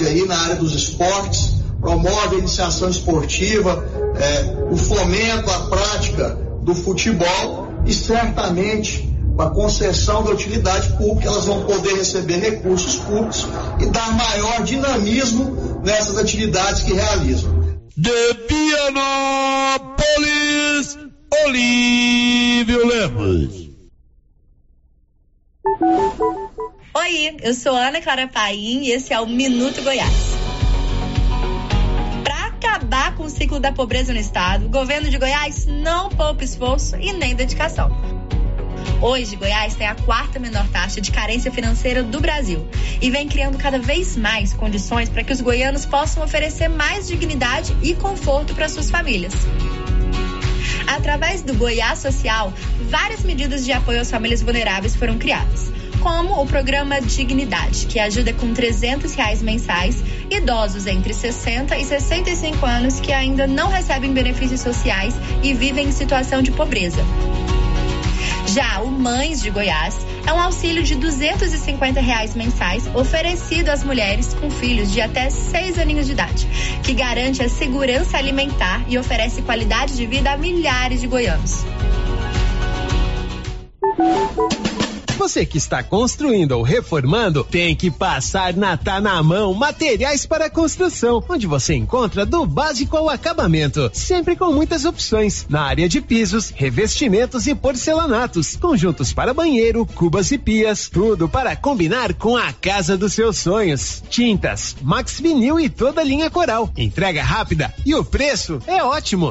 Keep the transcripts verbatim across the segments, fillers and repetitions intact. promove aí na área dos esportes, promove a iniciação esportiva, é, o fomento à prática do futebol e certamente com a concessão da utilidade pública elas vão poder receber recursos públicos e dar maior dinamismo nessas atividades que realizam. De Pianópolis, Olívio Lemos. Oi, eu sou Ana Clara Paim e esse é o Minuto Goiás. Para acabar com o ciclo da pobreza no estado, o governo de Goiás não poupa esforço e nem dedicação. Hoje, Goiás tem a quarta menor taxa de carência financeira do Brasil e vem criando cada vez mais condições para que os goianos possam oferecer mais dignidade e conforto para suas famílias. Através do Goiás Social, várias medidas de apoio às famílias vulneráveis foram criadas, como o programa Dignidade, que ajuda com trezentos reais mensais idosos entre sessenta e sessenta e cinco anos que ainda não recebem benefícios sociais e vivem em situação de pobreza. Já o Mães de Goiás é um auxílio de duzentos e cinquenta reais mensais oferecido às mulheres com filhos de até seis aninhos de idade, que garante a segurança alimentar e oferece qualidade de vida a milhares de goianos. Você que está construindo ou reformando, tem que passar na Tá na Mão Materiais para Construção, onde você encontra do básico ao acabamento, sempre com muitas opções, na área de pisos, revestimentos e porcelanatos, conjuntos para banheiro, cubas e pias, tudo para combinar com a casa dos seus sonhos. Tintas, Max Vinil e toda a linha Coral. Entrega rápida e o preço é ótimo.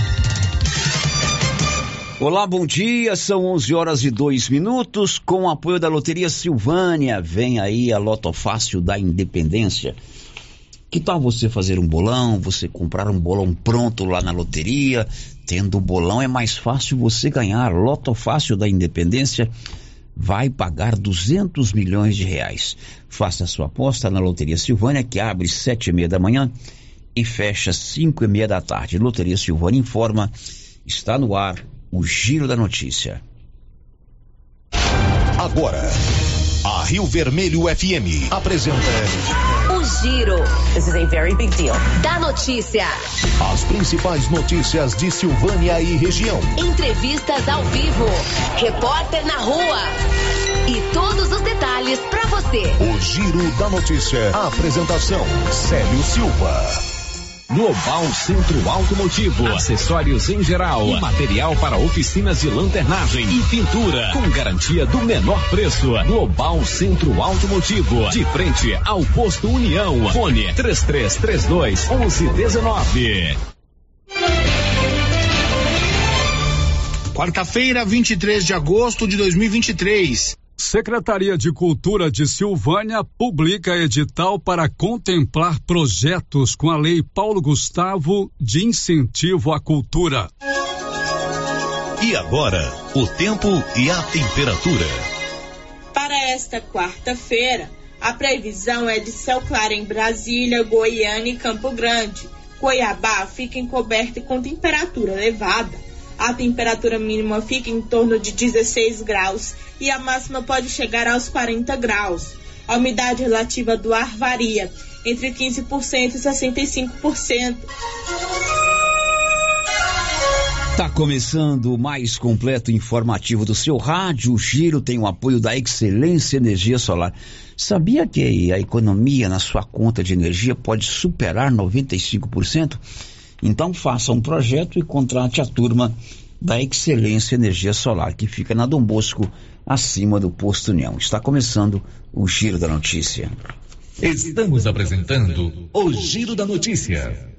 Olá, bom dia, são onze horas e dois minutos, com o apoio da Loteria Silvânia, vem aí a Lotofácil da Independência. Que tal você fazer um bolão, você comprar um bolão pronto lá na loteria? Tendo o bolão é mais fácil você ganhar. Lotofácil da Independência vai pagar duzentos milhões de reais. Faça a sua aposta na Loteria Silvânia, que abre sete e meia da manhã e fecha cinco e meia da tarde. Loteria Silvânia informa, está no ar o Giro da Notícia. Agora, a Rio Vermelho F M apresenta o Giro. This is a very big deal. Da notícia. As principais notícias de Silvânia e região. Entrevistas ao vivo. Repórter na rua. E todos os detalhes para você. O Giro da Notícia. A apresentação: Célio Silva. Global Centro Automotivo, acessórios em geral, e material para oficinas de lanternagem e pintura, com garantia do menor preço. Global Centro Automotivo, de frente ao posto União. Fone três três três dois, um um um nove. Quarta-feira, vinte e três de agosto de dois mil e vinte e três. Secretaria de Cultura de Silvânia publica edital para contemplar projetos com a Lei Paulo Gustavo de incentivo à cultura. E agora, o tempo e a temperatura. Para esta quarta-feira, a previsão é de céu claro em Brasília, Goiânia e Campo Grande. Cuiabá fica encoberta com temperatura elevada. A temperatura mínima fica em torno de dezesseis graus e a máxima pode chegar aos quarenta graus. A umidade relativa do ar varia entre quinze por cento e sessenta e cinco por cento. Tá começando o mais completo informativo do seu rádio. O Giro tem o apoio da Excelência Energia Solar. Sabia que a economia na sua conta de energia pode superar noventa e cinco por cento? Então faça um projeto e contrate a turma da Excelência Energia Solar, que fica na Dom Bosco, acima do posto União. Está começando o Giro da Notícia. Estamos apresentando o Giro da Notícia.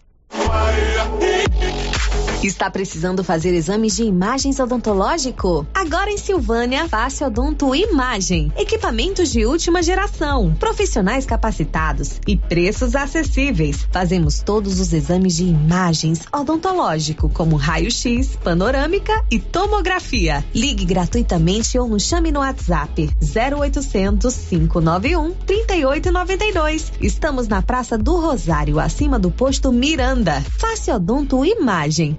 Está precisando fazer exames de imagens odontológico? Agora em Silvânia, Facio Odonto Imagem. Equipamentos de última geração, profissionais capacitados e preços acessíveis. Fazemos todos os exames de imagens odontológico, como raio-x, panorâmica e tomografia. Ligue gratuitamente ou nos chame no WhatsApp zero oitocentos, cinco nove um, três oito nove dois. Estamos na Praça do Rosário, acima do posto Miranda. Facio Odonto Imagem.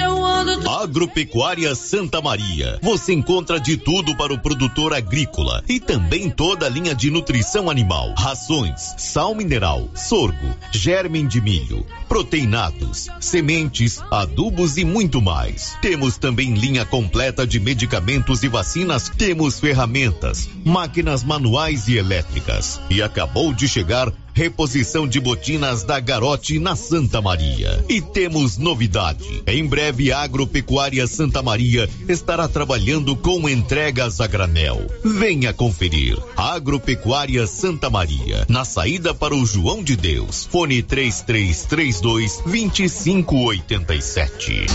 eu ando... Agropecuária Santa Maria. Você encontra de tudo para o produtor agrícola e também toda a linha de nutrição animal, rações, sal mineral, sorgo, germe de milho, proteinados, sementes, adubos e muito mais. Temos também linha completa de medicamentos e vacinas. Temos ferramentas, máquinas manuais e elétricas. E acabou de chegar reposição de botinas da Garote na Santa Maria. E temos novidade. Em breve, a Agropecuária Santa Maria estará trabalhando com entregas a granel. Venha conferir. A Agropecuária Santa Maria, na saída para o João de Deus. Fone três três três dois, dois cinco oito sete.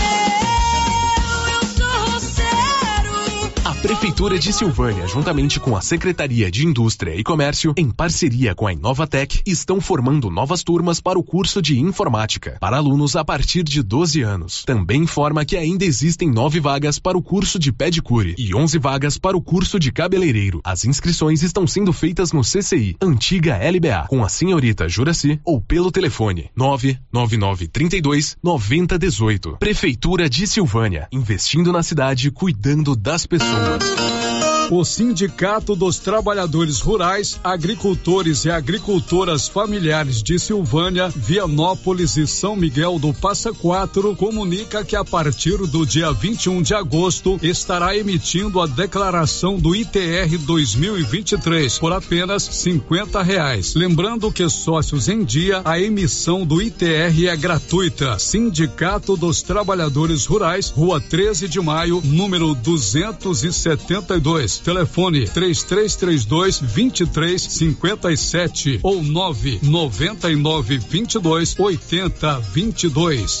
Prefeitura de Silvânia, juntamente com a Secretaria de Indústria e Comércio, em parceria com a Inovatec, estão formando novas turmas para o curso de informática, para alunos a partir de doze anos. Também informa que ainda existem nove vagas para o curso de pedicure e onze vagas para o curso de cabeleireiro. As inscrições estão sendo feitas no C C I, antiga L B A, com a senhorita Juraci ou pelo telefone nove nove nove, três dois, nove zero um oito. Prefeitura de Silvânia, investindo na cidade, cuidando das pessoas. O Sindicato dos Trabalhadores Rurais, Agricultores e Agricultoras Familiares de Silvânia, Vianópolis e São Miguel do Passa Quatro comunica que a partir do dia vinte e um de agosto estará emitindo a declaração do I T R dois mil e vinte e três por apenas cinquenta reais. Lembrando que sócios em dia, a emissão do I T R é gratuita. Sindicato dos Trabalhadores Rurais, Rua treze de maio, número duzentos e setenta e dois. Telefone três três três dois, dois três cinco sete ou nove nove nove, dois dois, oito zero dois dois.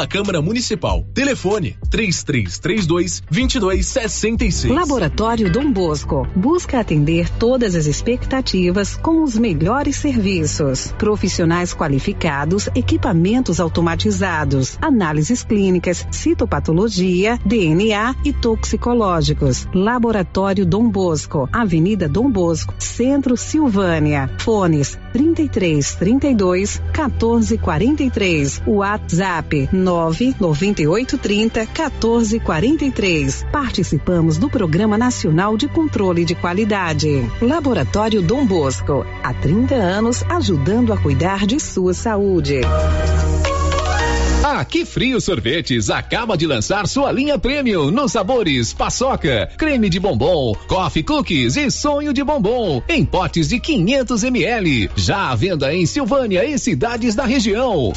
da Câmara Municipal. Telefone três três três dois, dois dois seis seis. Laboratório Dom Bosco busca atender todas as expectativas com os melhores serviços. Profissionais qualificados, equipamentos automatizados, análises clínicas, citopatologia, D N A e toxicológicos. Laboratório Dom Bosco, Avenida Dom Bosco, Centro, Silvânia. Fones trinta e três, trinta e dois, quatorze, quarenta e três. WhatsApp nove nove oito, trinta, quatorze, quarenta e três. Participamos do Programa Nacional de Controle de Qualidade. Laboratório Dom Bosco, há trinta anos ajudando a cuidar de sua saúde. A Que Frio Sorvetes acaba de lançar sua linha premium nos sabores paçoca, creme de bombom, coffee cookies e sonho de bombom em potes de quinhentos mililitros, já à venda em Silvânia e cidades da região.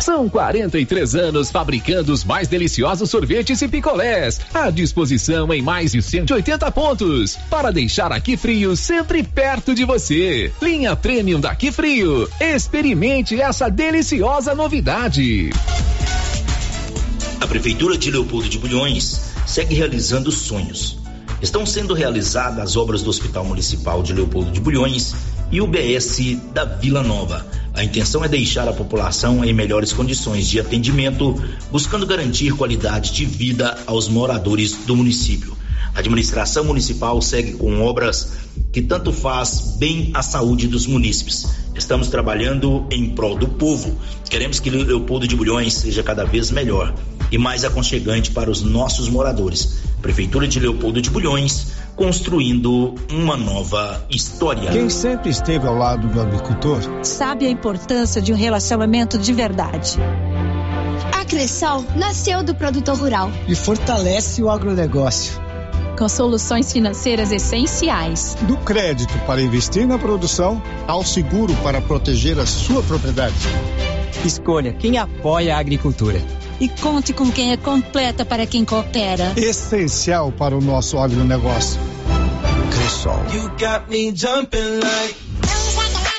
São quarenta e três anos fabricando os mais deliciosos sorvetes e picolés, à disposição em mais de cento e oitenta pontos, para deixar a Que Frio sempre perto de você. Linha Premium da Que Frio, experimente essa deliciosa novidade. A Prefeitura de Leopoldo de Bulhões segue realizando sonhos. Estão sendo realizadas as obras do Hospital Municipal de Leopoldo de Bulhões e o U B S da Vila Nova. A intenção é deixar a população em melhores condições de atendimento, buscando garantir qualidade de vida aos moradores do município. A administração municipal segue com obras que tanto faz bem à saúde dos munícipes. Estamos trabalhando em prol do povo. Queremos que Leopoldo de Bulhões seja cada vez melhor e mais aconchegante para os nossos moradores. Prefeitura de Leopoldo de Bulhões, construindo uma nova história. Quem sempre esteve ao lado do agricultor sabe a importância de um relacionamento de verdade. A Cresol nasceu do produtor rural e fortalece o agronegócio com soluções financeiras essenciais. Do crédito para investir na produção ao seguro para proteger a sua propriedade. Escolha quem apoia a agricultura. E conte com quem é completa para quem coopera. Essencial para o nosso agronegócio. Cresol. You got me jumping like...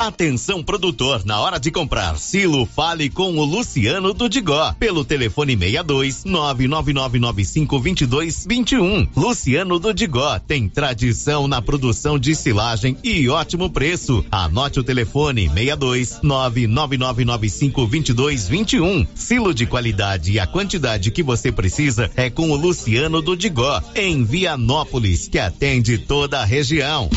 Atenção produtor, na hora de comprar silo, fale com o Luciano Dodigó, pelo telefone seis dois, nove nove nove nove cinco dois dois dois um. Luciano Dodigó tem tradição na produção de silagem e ótimo preço. Anote o telefone seis dois, nove nove nove nove cinco dois dois dois um. Silo de qualidade e a quantidade que você precisa é com o Luciano Dodigó, em Vianópolis, que atende toda a região.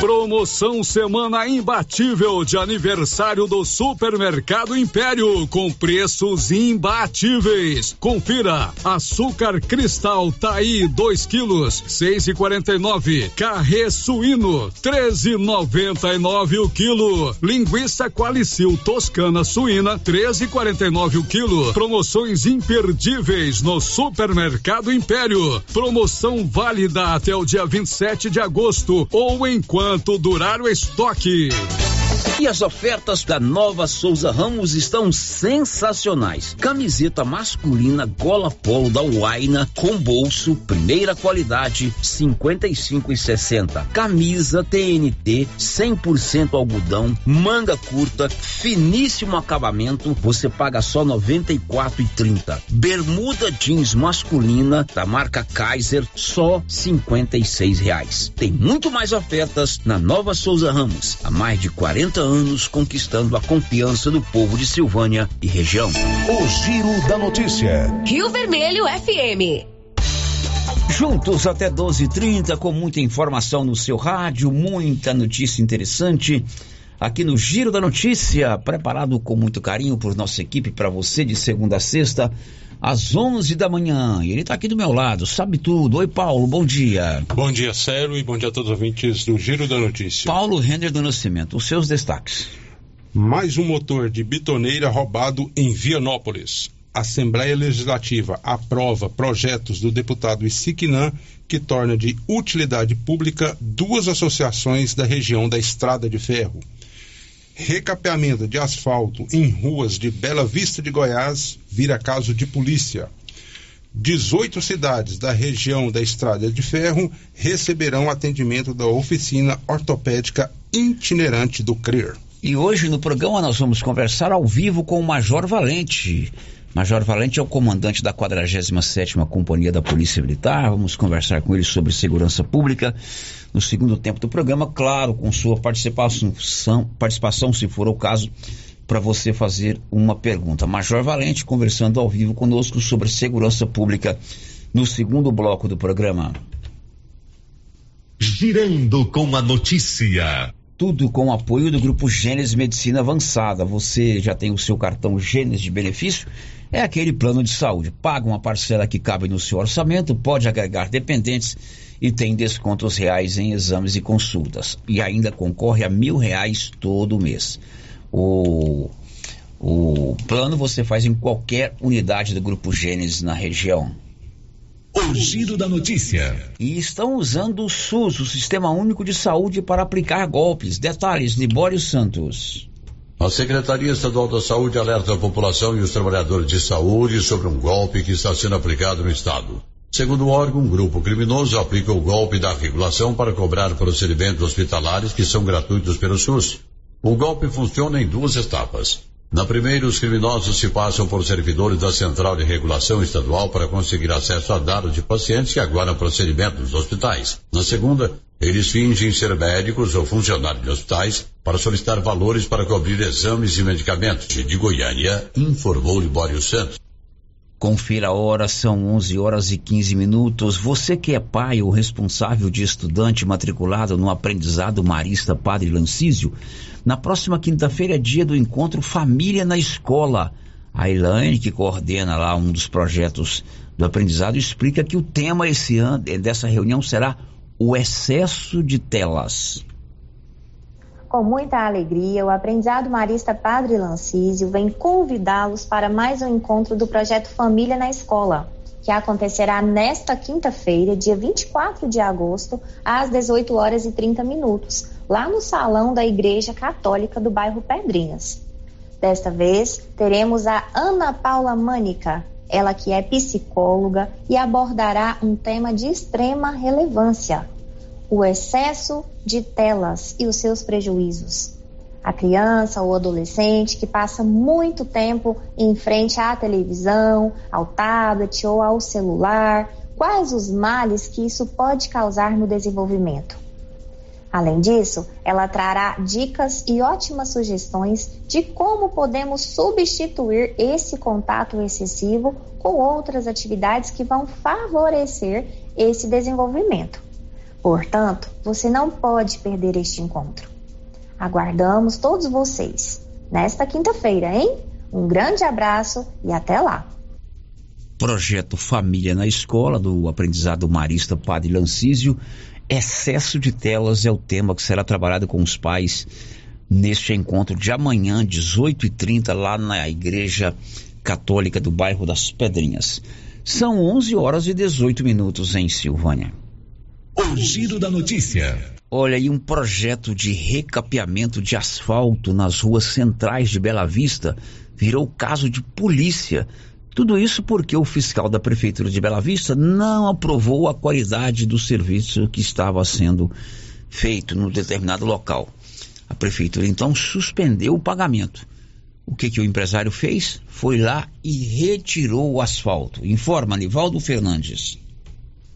Promoção Semana Imbatível de aniversário do Supermercado Império, com preços imbatíveis. Confira: açúcar cristal Taí dois quilos, seis e quarenta e nove. Carré suíno, treze e noventa e nove o quilo. Linguiça Qualicil Toscana suína, treze e quarenta e nove o quilo. Promoções imperdíveis no Supermercado Império. Promoção válida até o dia vinte e sete de agosto ou enquanto quanto durar o estoque. E as ofertas da Nova Souza Ramos estão sensacionais. Camiseta masculina gola polo da Uaina com bolso, primeira qualidade, cinquenta e cinco e sessenta. Camisa T N T, cem por cento algodão, manga curta, finíssimo acabamento, você paga só noventa e quatro e trinta. Bermuda jeans masculina da marca Kaiser, só cinquenta e seis reais. Tem muito mais ofertas na Nova Souza Ramos, há mais de quarenta anos conquistando a confiança do povo de Silvânia e região. O Giro da Notícia. Rio Vermelho F M. Juntos até doze e trinta, com muita informação no seu rádio, muita notícia interessante aqui no Giro da Notícia, preparado com muito carinho por nossa equipe para você de segunda a sexta às onze da manhã. E ele está aqui do meu lado, sabe tudo. Oi, Paulo, bom dia. Bom dia, Célio, e bom dia a todos os ouvintes do Giro da Notícia. Paulo Renner do Nascimento, os seus destaques. Mais um motor de bitoneira roubado em Vianópolis. Assembleia Legislativa aprova projetos do deputado Isiquinã que torna de utilidade pública duas associações da região da Estrada de Ferro. Recapeamento de asfalto em ruas de Bela Vista de Goiás vira caso de polícia. dezoito cidades da região da Estrada de Ferro receberão atendimento da oficina ortopédica itinerante do CRER. E hoje no programa nós vamos conversar ao vivo com o Major Valente. Major Valente é o comandante da quadragésima sétima Companhia da Polícia Militar. Vamos conversar com ele sobre segurança pública no segundo tempo do programa, claro, com sua participação, participação se for o caso, para você fazer uma pergunta. Major Valente conversando ao vivo conosco sobre segurança pública no segundo bloco do programa. Girando com a notícia. Tudo com o apoio do Grupo Gênesis Medicina Avançada. Você já tem o seu cartão Gênesis de benefício? É aquele plano de saúde. Paga uma parcela que cabe no seu orçamento, pode agregar dependentes e tem descontos reais em exames e consultas. E ainda concorre a mil reais todo mês. O, o plano você faz em qualquer unidade do Grupo Gênesis na região. O giro da notícia. E estão usando o SUS, o Sistema Único de Saúde, para aplicar golpes. Detalhes, Libório Santos. A Secretaria Estadual da Saúde alerta a população e os trabalhadores de saúde sobre um golpe que está sendo aplicado no estado. Segundo o órgão, um grupo criminoso aplica o golpe da regulação para cobrar procedimentos hospitalares que são gratuitos pelo SUS. O golpe funciona em duas etapas. Na primeira, os criminosos se passam por servidores da Central de Regulação Estadual para conseguir acesso a dados de pacientes que aguardam procedimentos nos hospitais. Na segunda, eles fingem ser médicos ou funcionários de hospitais para solicitar valores para cobrir exames e medicamentos. De Goiânia, informou Libório Santos. Confira a hora, são onze horas e quinze minutos. Você que é pai ou responsável de estudante matriculado no aprendizado marista Padre Lancísio, na próxima quinta-feira é dia do encontro Família na Escola. A Elaine, que coordena lá um dos projetos do aprendizado, explica que o tema esse ano, dessa reunião será o excesso de telas. Com muita alegria, o aprendizado marista Padre Lancísio vem convidá-los para mais um encontro do projeto Família na Escola, que acontecerá nesta quinta-feira, dia vinte e quatro de agosto, às dezoito horas e trinta minutos, lá no salão da Igreja Católica do bairro Pedrinhas. Desta vez, teremos a Ana Paula Mânica, ela que é psicóloga e abordará um tema de extrema relevância: o excesso de telas e os seus prejuízos. A criança ou adolescente que passa muito tempo em frente à televisão, ao tablet ou ao celular, quais os males que isso pode causar no desenvolvimento? Além disso, ela trará dicas e ótimas sugestões de como podemos substituir esse contato excessivo com outras atividades que vão favorecer esse desenvolvimento. Portanto, você não pode perder este encontro. Aguardamos todos vocês nesta quinta-feira, hein? Um grande abraço e até lá. Projeto Família na Escola, do aprendizado marista Padre Lancísio. Excesso de telas é o tema que será trabalhado com os pais neste encontro de amanhã, dezoito e trinta, lá na Igreja Católica do bairro das Pedrinhas. São onze horas e dezoito minutos em Silvânia. O giro da notícia. Olha, e um projeto de recapeamento de asfalto nas ruas centrais de Bela Vista virou caso de polícia. Tudo isso porque o fiscal da Prefeitura de Bela Vista não aprovou a qualidade do serviço que estava sendo feito no determinado local. A Prefeitura, então, suspendeu o pagamento. O que, que o empresário fez? Foi lá e retirou o asfalto. Informa Nivaldo Fernandes.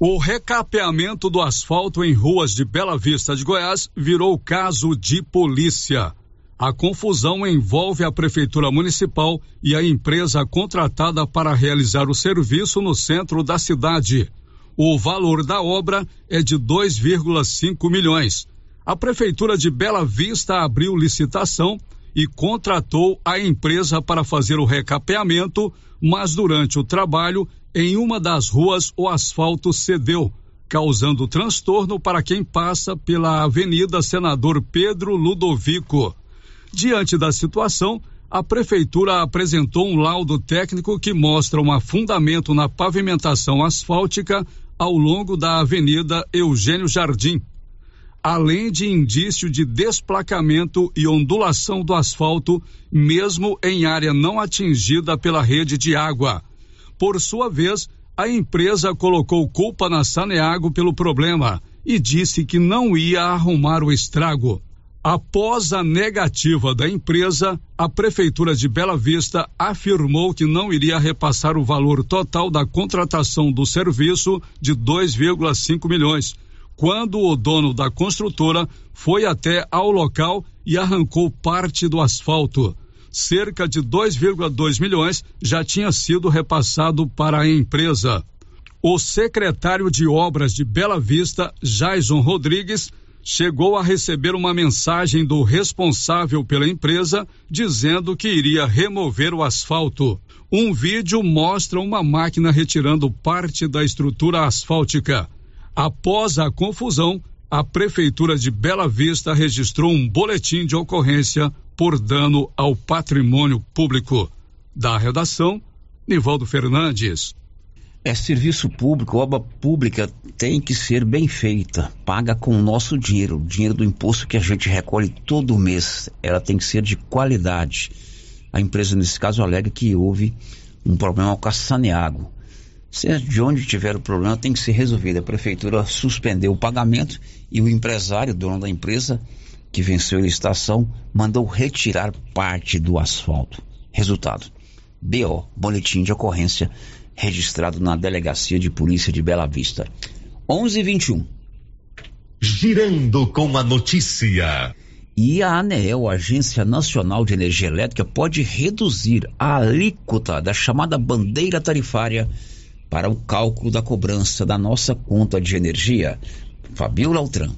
O recapeamento do asfalto em ruas de Bela Vista de Goiás virou caso de polícia. A confusão envolve a Prefeitura Municipal e a empresa contratada para realizar o serviço no centro da cidade. O valor da obra é de dois vírgula cinco milhões. A Prefeitura de Bela Vista abriu licitação e contratou a empresa para fazer o recapeamento, mas durante o trabalho, em uma das ruas, o asfalto cedeu, causando transtorno para quem passa pela Avenida Senador Pedro Ludovico. Diante da situação, a Prefeitura apresentou um laudo técnico que mostra um afundamento na pavimentação asfáltica ao longo da Avenida Eugênio Jardim, além de indício de desplacamento e ondulação do asfalto, mesmo em área não atingida pela rede de água. Por sua vez, a empresa colocou culpa na Saneago pelo problema e disse que não ia arrumar o estrago. Após a negativa da empresa, a Prefeitura de Bela Vista afirmou que não iria repassar o valor total da contratação do serviço de dois vírgula cinco milhões, quando o dono da construtora foi até ao local e arrancou parte do asfalto. Cerca de dois vírgula dois milhões já tinha sido repassado para a empresa. O secretário de Obras de Bela Vista, Jaison Rodrigues, chegou a receber uma mensagem do responsável pela empresa dizendo que iria remover o asfalto. Um vídeo mostra uma máquina retirando parte da estrutura asfáltica. Após a confusão, a Prefeitura de Bela Vista registrou um boletim de ocorrência por dano ao patrimônio público. Da redação, Nivaldo Fernandes. É serviço público, obra pública tem que ser bem feita, paga com o nosso dinheiro, o dinheiro do imposto que a gente recolhe todo mês, ela tem que ser de qualidade. A empresa, nesse caso, alega que houve um problema com a Saneago. Se de onde tiver o problema, tem que ser resolvido. A prefeitura suspendeu o pagamento e o empresário, dono da empresa, que venceu a licitação, mandou retirar parte do asfalto. Resultado, B O, boletim de ocorrência, registrado na Delegacia de Polícia de Bela Vista. onze e vinte e um. Girando com a notícia. E a ANEEL, Agência Nacional de Energia Elétrica, pode reduzir a alíquota da chamada bandeira tarifária para o cálculo da cobrança da nossa conta de energia. Fabiola Altran.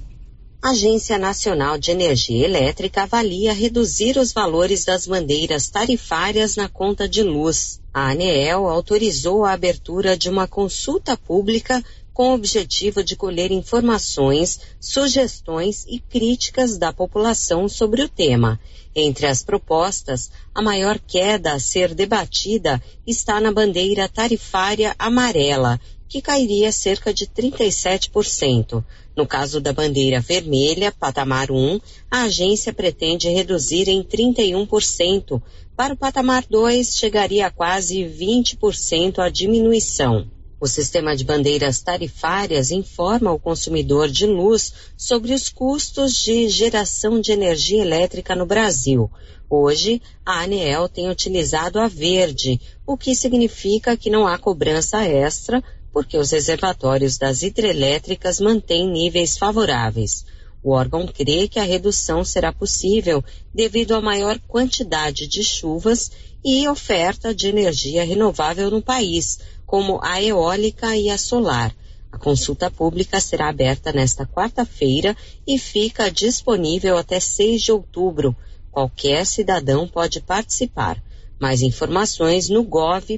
A Agência Nacional de Energia Elétrica avalia reduzir os valores das bandeiras tarifárias na conta de luz. A ANEEL autorizou a abertura de uma consulta pública com o objetivo de colher informações, sugestões e críticas da população sobre o tema. Entre as propostas, a maior queda a ser debatida está na bandeira tarifária amarela, que cairia cerca de trinta e sete por cento. No caso da bandeira vermelha, patamar um, a agência pretende reduzir em trinta e um por cento. Para o patamar dois, chegaria a quase vinte por cento a diminuição. O sistema de bandeiras tarifárias informa o consumidor de luz sobre os custos de geração de energia elétrica no Brasil. Hoje, a ANEEL tem utilizado a verde, o que significa que não há cobrança extra, porque os reservatórios das hidrelétricas mantêm níveis favoráveis. O órgão crê que a redução será possível devido à maior quantidade de chuvas e oferta de energia renovável no país, como a eólica e a solar. A consulta pública será aberta nesta quarta-feira e fica disponível até seis de outubro. Qualquer cidadão pode participar. Mais informações no gov.br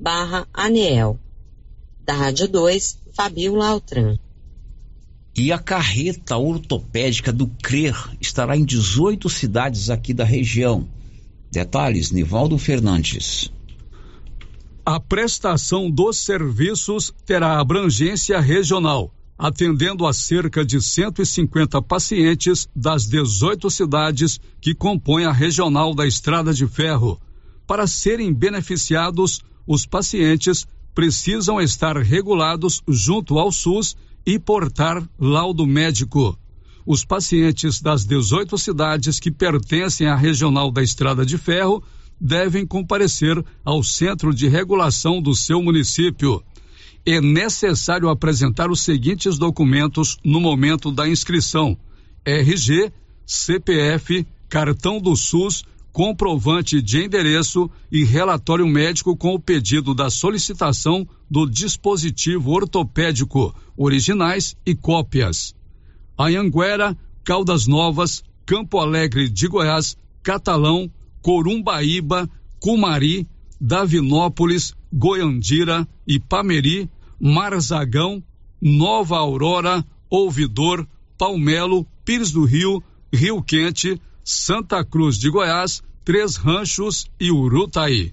barra ANEEL. Da Rádio dois, Fabiola Altran. E a carreta ortopédica do C R E R estará em dezoito cidades aqui da região. Detalhes, Nivaldo Fernandes. A prestação dos serviços terá abrangência regional, atendendo a cerca de cento e cinquenta pacientes das dezoito cidades que compõem a regional da Estrada de Ferro. Para serem beneficiados, os pacientes precisam estar regulados junto ao SUS e portar laudo médico. Os pacientes das dezoito cidades que pertencem à regional da Estrada de Ferro devem comparecer ao centro de regulação do seu município. É necessário apresentar os seguintes documentos no momento da inscrição: R G, C P F, cartão do SUS, comprovante de endereço e relatório médico com o pedido da solicitação do dispositivo ortopédico, originais e cópias. Anhanguera, Caldas Novas, Campo Alegre de Goiás, Catalão, Corumbaíba, Cumari, Davinópolis, Goiandira, Ipameri, Marzagão, Nova Aurora, Ouvidor, Palmelo, Pires do Rio, Rio Quente, Santa Cruz de Goiás, Três Ranchos e Urutaí.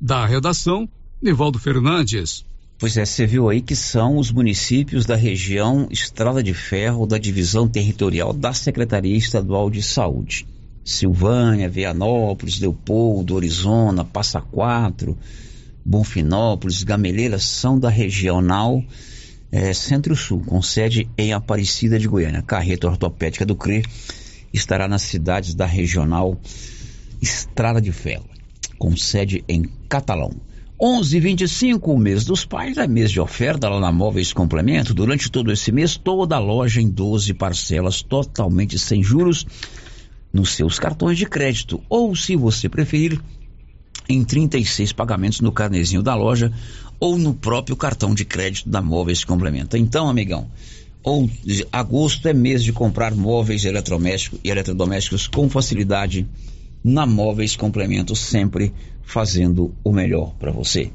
Da redação, Nivaldo Fernandes. Pois é, você viu aí que são os municípios da região Estrada de Ferro da divisão territorial da Secretaria Estadual de Saúde. Silvânia, Vianópolis, Leopoldo, Orizona, Passa Quatro, Bonfinópolis, Gameleiras são da regional eh, Centro-Sul, com sede em Aparecida de Goiânia. A carreta ortopédica do C R E estará nas cidades da regional Estrada de Ferro, com sede em Catalão. onze e vinte e cinco, o mês dos pais, é mês de oferta lá na Móveis Complemento. Durante todo esse mês, toda a loja em doze parcelas, totalmente sem juros, nos seus cartões de crédito. Ou, se você preferir, em trinta e seis pagamentos no carnezinho da loja ou no próprio cartão de crédito da Móveis Complemento. Então, amigão, Ou, agosto é mês de comprar móveis eletrodomésticos e eletrodomésticos com facilidade na Móveis Complemento, sempre fazendo o melhor para você.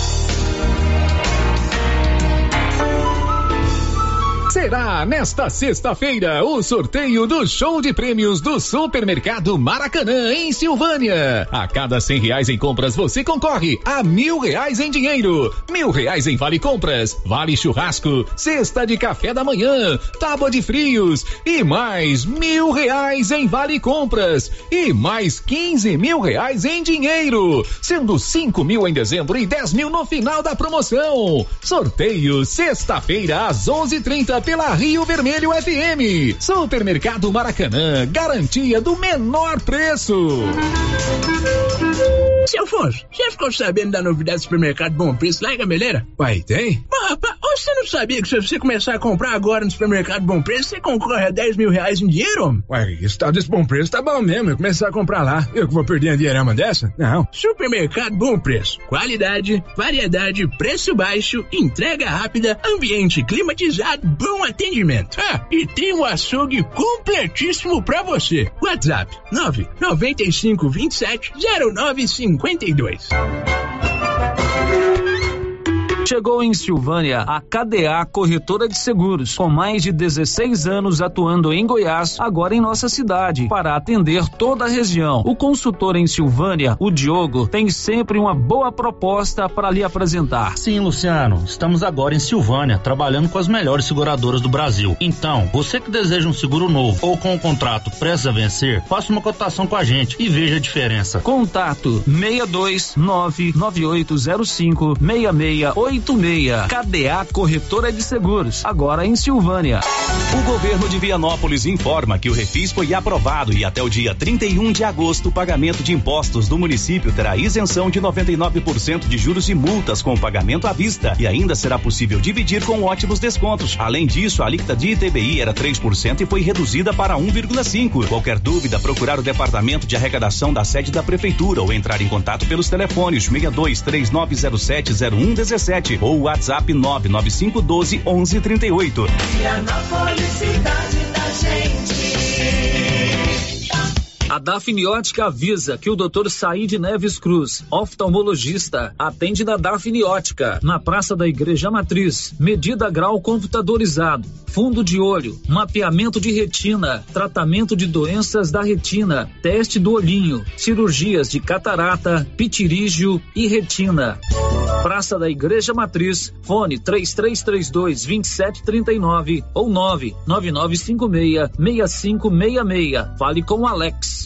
Será nesta sexta-feira o sorteio do show de prêmios do Supermercado Maracanã, em Silvânia. A cada cem reais em compras, você concorre a mil reais em dinheiro, mil reais em vale compras, vale churrasco, cesta de café da manhã, tábua de frios e mais mil reais em vale compras e mais quinze mil reais em dinheiro, sendo cinco mil em dezembro e dez mil no final da promoção. Sorteio sexta-feira às onze e trinta. Pela Rio Vermelho F M. Supermercado Maracanã, garantia do menor preço. Seu Afonso, já ficou sabendo da novidade do Supermercado Bom Preço lá em Gameleira? Uai, tem? Mas, rapaz, você não sabia que se você começar a comprar agora no Supermercado Bom Preço, você concorre a dez mil reais em dinheiro, homem? Uai, esse tal desse Bom Preço tá bom mesmo, eu começar a comprar lá. Eu que vou perder a dinheirama dessa? Não. Supermercado Bom Preço, qualidade, variedade, preço baixo, entrega rápida, ambiente climatizado, bom atendimento. Ah, e tem um açougue completíssimo pra você. WhatsApp, nove noventa e cinco vinte e sete zero nove cinquenta e dois. Chegou em Silvânia a K D A Corretora de Seguros, com mais de dezesseis anos atuando em Goiás, agora em nossa cidade, para atender toda a região. O consultor em Silvânia, o Diogo, tem sempre uma boa proposta para lhe apresentar. Sim, Luciano, estamos agora em Silvânia, trabalhando com as melhores seguradoras do Brasil. Então, você que deseja um seguro novo ou com um contrato prestes a vencer, faça uma cotação com a gente e veja a diferença. Contato seis dois nove nove oito zero cinco seis seis oito seis. K D A Corretora de Seguros, agora em Silvânia. O governo de Vianópolis informa que o refis foi aprovado e até o dia trinta e um de agosto o pagamento de impostos do município terá isenção de noventa e nove por cento de juros e multas com pagamento à vista e ainda será possível dividir com ótimos descontos. Além disso, a alíquota de I T B I era três por cento e foi reduzida para um vírgula cinco por cento. Qualquer dúvida, procurar o departamento de arrecadação da sede da prefeitura ou entrar em contato pelos telefones seis dois três nove zero sete zero um um sete ou WhatsApp nove nove cinco um dois um um três oito. Vianópolis, cidade da gente. A Dafniótica avisa que o doutor Saíde Neves Cruz, oftalmologista, atende na Dafniótica, na Praça da Igreja Matriz, medida grau computadorizado, fundo de olho, mapeamento de retina, tratamento de doenças da retina, teste do olhinho, cirurgias de catarata, pitirígio e retina. Praça da Igreja Matriz, fone três três três dois dois sete três nove ou nove nove nove cinco seis seis cinco seis seis. Fale com o Alex.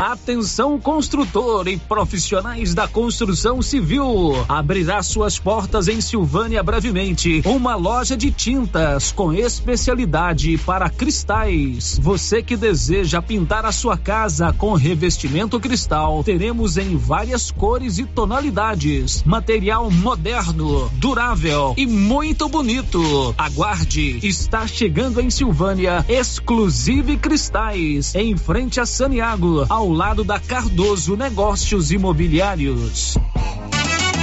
Atenção, construtor e profissionais da construção civil. Abrirá suas portas em Silvânia brevemente uma loja de tintas com especialidade para cristais. Você que deseja pintar a sua casa com revestimento cristal, teremos em várias cores e tonalidades. Material moderno, durável e muito bonito. Aguarde, está chegando em Silvânia Exclusive Cristais, em frente a Saneago, ao Ao lado da Cardoso Negócios Imobiliários.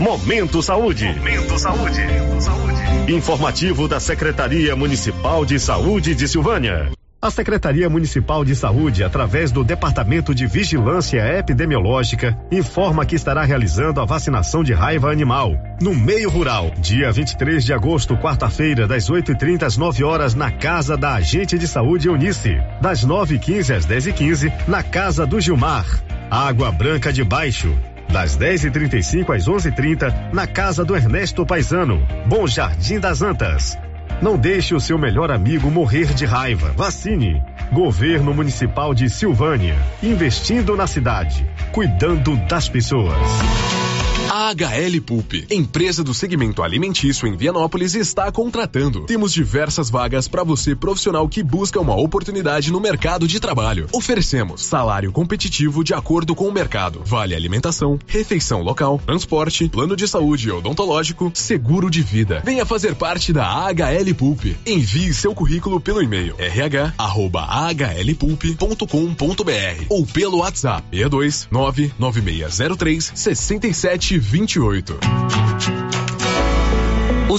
Momento Saúde. Momento Saúde. Informativo da Secretaria Municipal de Saúde de Silvânia. A Secretaria Municipal de Saúde, através do Departamento de Vigilância Epidemiológica, informa que estará realizando a vacinação de raiva animal no meio rural, dia vinte e três de agosto, quarta-feira, das oito e trinta às nove horas, na Casa da Agente de Saúde Eunice, das nove e quinze às dez e quinze, na Casa do Gilmar, Água Branca de Baixo, das dez e trinta e cinco às onze e trinta, na Casa do Ernesto Paisano, Bom Jardim das Antas. Não deixe o seu melhor amigo morrer de raiva. Vacine. Governo Municipal de Silvânia, investindo na cidade, cuidando das pessoas. A H L Pulp, empresa do segmento alimentício em Vianópolis, está contratando. Temos diversas vagas para você, profissional que busca uma oportunidade no mercado de trabalho. Oferecemos salário competitivo de acordo com o mercado, vale alimentação, refeição local, transporte, plano de saúde odontológico, seguro de vida. Venha fazer parte da H L Pulp. Envie seu currículo pelo e-mail r h arroba h l pulp ponto com ponto b r ou pelo WhatsApp seis dois nove nove seis zero três seis sete vinte e oito. O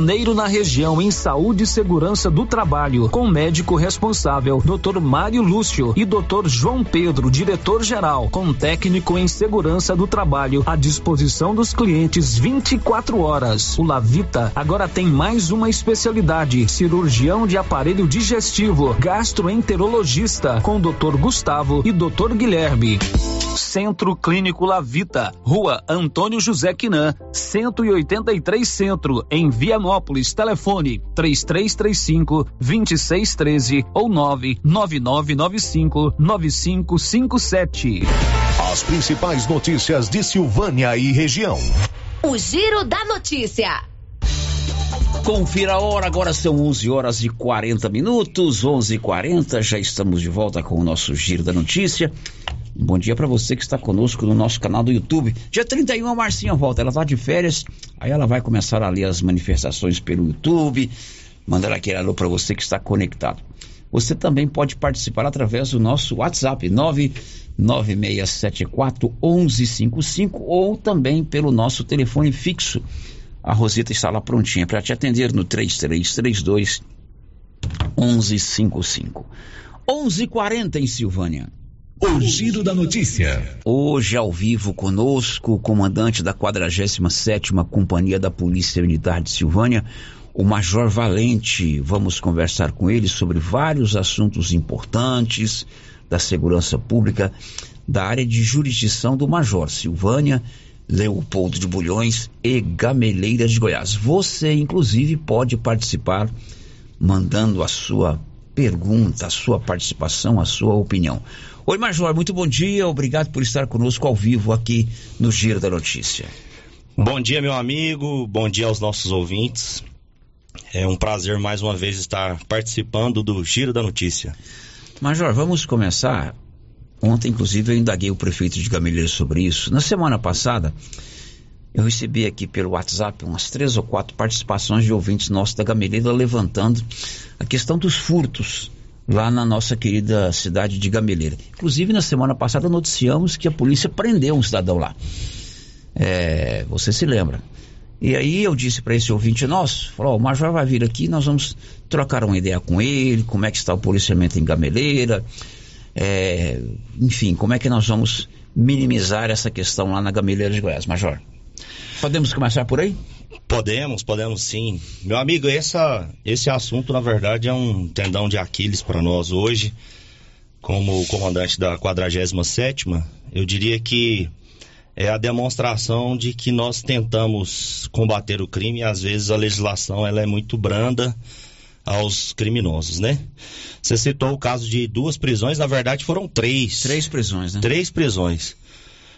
pioneiro na região em saúde e segurança do trabalho, com médico responsável, doutor Mário Lúcio, e doutor João Pedro, diretor-geral, com técnico em segurança do trabalho, à disposição dos clientes vinte e quatro horas. O Lavita agora tem mais uma especialidade: cirurgião de aparelho digestivo, gastroenterologista, com doutor Gustavo e doutor Guilherme. Centro Clínico Lavita, Rua Antônio José Quinan, cento e oitenta e três, Centro, em Vianópolis. Telefone três três três cinco, dois seis um três ou nove nove nove nove cinco, nove cinco cinco sete. As principais notícias de Silvânia e região. O Giro da Notícia. Confira a hora, agora são onze horas e quarenta minutos, onze e quarenta, já estamos de volta com o nosso Giro da Notícia. Bom dia para você que está conosco no nosso canal do YouTube. Dia trinta e um, a Marcinha volta, ela tá de férias, aí ela vai começar a ler as manifestações pelo YouTube, mandar aquele alô para você que está conectado. Você também pode participar através do nosso WhatsApp, nove nove seis sete quatro um um cinco cinco, ou também pelo nosso telefone fixo. A Rosita está lá prontinha para te atender no três três três dois, um um cinco cinco. onze e quarenta em Silvânia. O Giro da Notícia. Hoje, ao vivo conosco, o comandante da quadragésima sétima Companhia da Polícia Militar de Silvânia, o Major Valente. Vamos conversar com ele sobre vários assuntos importantes da segurança pública, da área de jurisdição do Major Silvânia, Leopoldo de Bulhões e Gameleira de Goiás. Você, inclusive, pode participar mandando a sua pergunta, a sua participação, a sua opinião. Oi, Major, muito bom dia. Obrigado por estar conosco ao vivo aqui no Giro da Notícia. Bom dia, meu amigo. Bom dia aos nossos ouvintes. É um prazer, mais uma vez, estar participando do Giro da Notícia. Major, vamos começar... Ontem, inclusive, eu indaguei o prefeito de Gameleira sobre isso. Na semana passada, eu recebi aqui pelo WhatsApp umas três ou quatro participações de ouvintes nossos da Gameleira levantando a questão dos furtos lá na nossa querida cidade de Gameleira. Inclusive, na semana passada, noticiamos que a polícia prendeu um cidadão lá. É, você se lembra? E aí eu disse para esse ouvinte nosso, falou, oh, o Major vai vir aqui, nós vamos trocar uma ideia com ele, como é que está o policiamento em Gameleira... É, enfim, como é que nós vamos minimizar essa questão lá na Gameleira de Goiás, Major? Podemos começar por aí? Podemos, podemos sim. Meu amigo, essa, esse assunto, na verdade, é um tendão de Aquiles para nós hoje. Como comandante da quadragésima sétima, eu diria que é a demonstração de que nós tentamos combater o crime e, às vezes, a legislação ela é muito branda aos criminosos, né? Você citou o caso de duas prisões, na verdade foram três. Três prisões, né? Três prisões.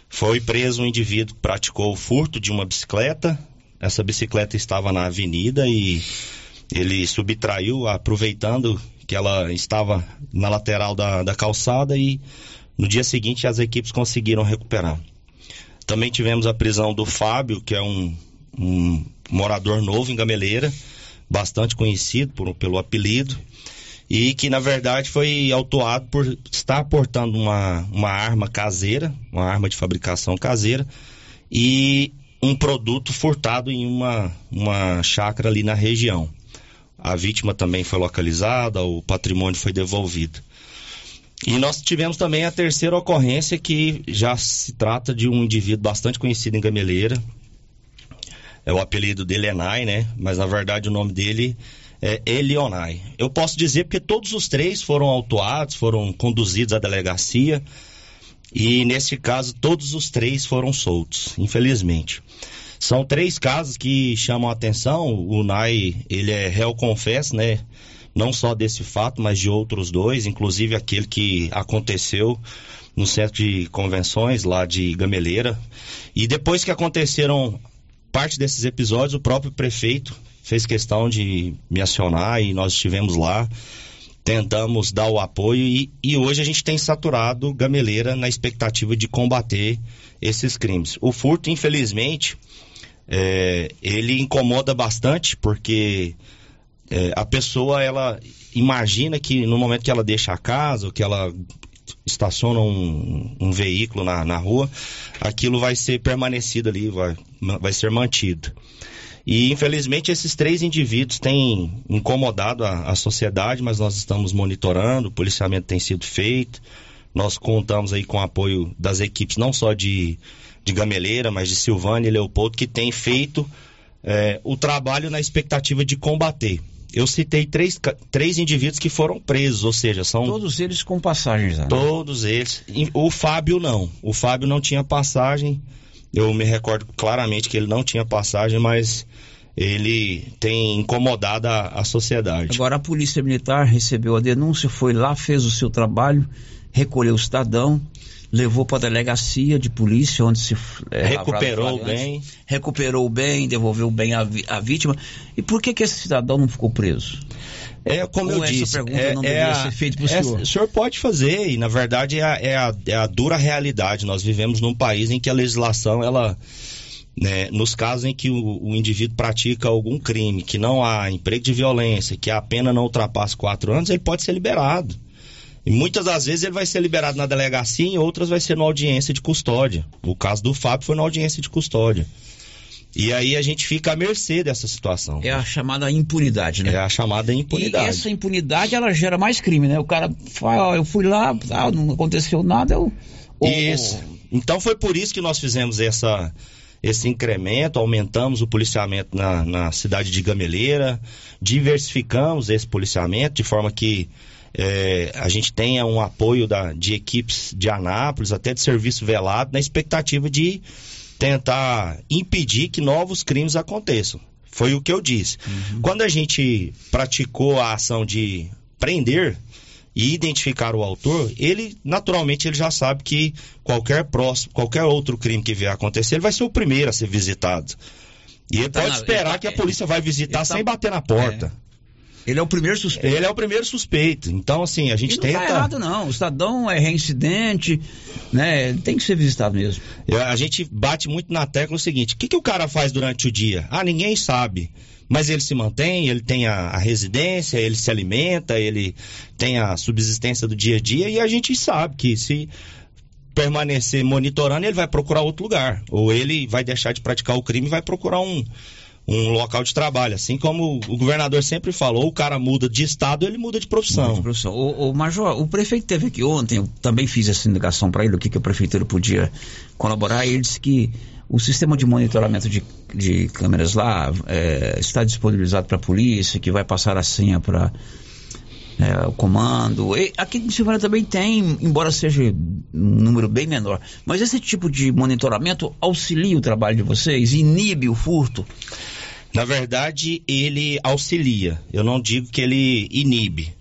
Foi preso um indivíduo que praticou o furto de uma bicicleta. Essa bicicleta estava na avenida e ele subtraiu, aproveitando que ela estava na lateral da, da calçada, e no dia seguinte as equipes conseguiram recuperar. Também tivemos a prisão do Fábio, que é um, um morador novo em Gameleira, bastante conhecido por, pelo apelido, e que na verdade foi autuado por estar portando uma, uma arma caseira, uma arma de fabricação caseira, e um produto furtado em uma, uma chácara ali na região. A vítima também foi localizada, o patrimônio foi devolvido. E nós tivemos também a terceira ocorrência, que já se trata de um indivíduo bastante conhecido em Gameleira. É, o apelido dele é Nai, né? Mas na verdade o nome dele é Elionai. Eu posso dizer porque todos os três foram autuados, foram conduzidos à delegacia, e nesse caso todos os três foram soltos, infelizmente. São três casos que chamam a atenção. O Nai, ele é réu confesso, né? Não só desse fato, mas de outros dois, inclusive aquele que aconteceu no centro de convenções lá de Gameleira. E depois que aconteceram parte desses episódios, o próprio prefeito fez questão de me acionar e nós estivemos lá, tentamos dar o apoio, e, e hoje a gente tem saturado Gameleira na expectativa de combater esses crimes. O furto, infelizmente, é, ele incomoda bastante, porque é, a pessoa, ela imagina que no momento que ela deixa a casa, ou que ela estaciona um, um veículo na, na rua, aquilo vai ser permanecido ali, vai, vai ser mantido. E, infelizmente, esses três indivíduos têm incomodado a, a sociedade, mas nós estamos monitorando, o policiamento tem sido feito. Nós contamos aí com o apoio das equipes, não só de, de Gameleira, mas de Silvânia e Leopoldo, que têm feito é, o trabalho na expectativa de combater. Eu citei três, três indivíduos que foram presos, ou seja, são... Todos eles com passagens, né? Todos eles. O Fábio não. O Fábio não tinha passagem. Eu me recordo claramente que ele não tinha passagem, mas ele tem incomodado a, a sociedade. Agora, a Polícia Militar recebeu a denúncia, foi lá, fez o seu trabalho, recolheu o cidadão, levou para a delegacia de polícia, onde se... É, recuperou o bem. Recuperou o bem, devolveu o bem à, à vítima. E por que que esse cidadão não ficou preso? É, como Ou eu essa disse... pergunta é, não deveria é a, ser feita para o senhor? O senhor pode fazer, e na verdade é a, é, a, é a dura realidade. Nós vivemos num país em que a legislação, ela... Né, nos casos em que o, o indivíduo pratica algum crime, que não há emprego de violência, que a pena não ultrapassa quatro anos, ele pode ser liberado. E muitas das vezes ele vai ser liberado na delegacia e outras vai ser na audiência de custódia. O caso do Fábio foi na audiência de custódia. E aí a gente fica à mercê dessa situação. É a chamada impunidade, né? É a chamada impunidade. E essa impunidade, ela gera mais crime, né? O cara fala, ó, eu fui lá, ah, não aconteceu nada, eu... Oh. Isso. Então foi por isso que nós fizemos essa... esse incremento, aumentamos o policiamento na, na cidade de Gameleira, diversificamos esse policiamento de forma que é, a gente tenha um apoio da, de equipes de Anápolis, até de serviço velado, na expectativa de tentar impedir que novos crimes aconteçam. Foi o que eu disse. Uhum. Quando a gente praticou a ação de prender e identificar o autor, ele, naturalmente, ele já sabe que qualquer próximo, qualquer outro crime que vier a acontecer, ele vai ser o primeiro a ser visitado. E ele, ele pode tá na, esperar ele tá, que a polícia vai visitar tá, sem bater na porta. É. Ele é o primeiro suspeito. Ele é o primeiro suspeito. Então, assim, a gente tenta... não tá errado, não. O cidadão é reincidente, né? Ele tem que ser visitado mesmo. A gente bate muito na tecla o seguinte, o que que o cara faz durante o dia? Ah, ninguém sabe. Mas ele se mantém, ele tem a, a residência, ele se alimenta, ele tem a subsistência do dia a dia, e a gente sabe que se permanecer monitorando, ele vai procurar outro lugar. Ou ele vai deixar de praticar o crime e vai procurar um, um local de trabalho. Assim como o governador sempre falou, o cara muda de estado, ele muda de profissão. Muda de profissão. O, o Major, o prefeito esteve aqui ontem, eu também fiz essa indicação para ele, o que, que a prefeitura podia colaborar, e ele disse que o sistema de monitoramento de, de câmeras lá é, está disponibilizado para a polícia, que vai passar a senha para é, o comando. E aqui em Silvânia também tem, embora seja um número bem menor. Mas esse tipo de monitoramento auxilia o trabalho de vocês? Inibe o furto? Na verdade, ele auxilia. Eu não digo que ele inibe,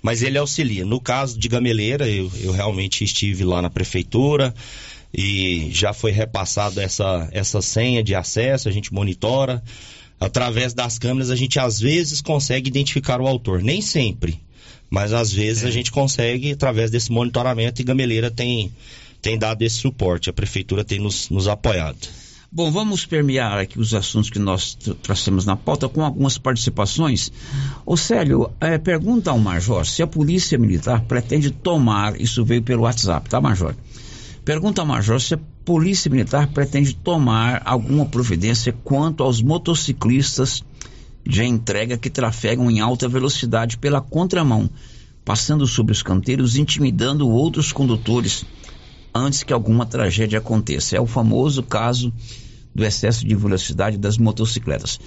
mas ele auxilia. No caso de Gameleira, eu, eu realmente estive lá na prefeitura, e já foi repassado essa, essa senha de acesso, a gente monitora. Através das câmeras a gente às vezes consegue identificar o autor, nem sempre, mas às vezes é. a gente consegue através desse monitoramento, e Gameleira tem, tem dado esse suporte, a prefeitura tem nos, nos apoiado. Bom, vamos permear aqui os assuntos que nós trouxemos na pauta com algumas participações. Ô Célio, é, pergunta ao Major se a Polícia Militar pretende tomar, isso veio pelo WhatsApp, tá, Major? Pergunta ao Major se a Polícia Militar pretende tomar alguma providência quanto aos motociclistas de entrega que trafegam em alta velocidade pela contramão, passando sobre os canteiros, intimidando outros condutores antes que alguma tragédia aconteça. É o famoso caso do excesso de velocidade das motocicletas.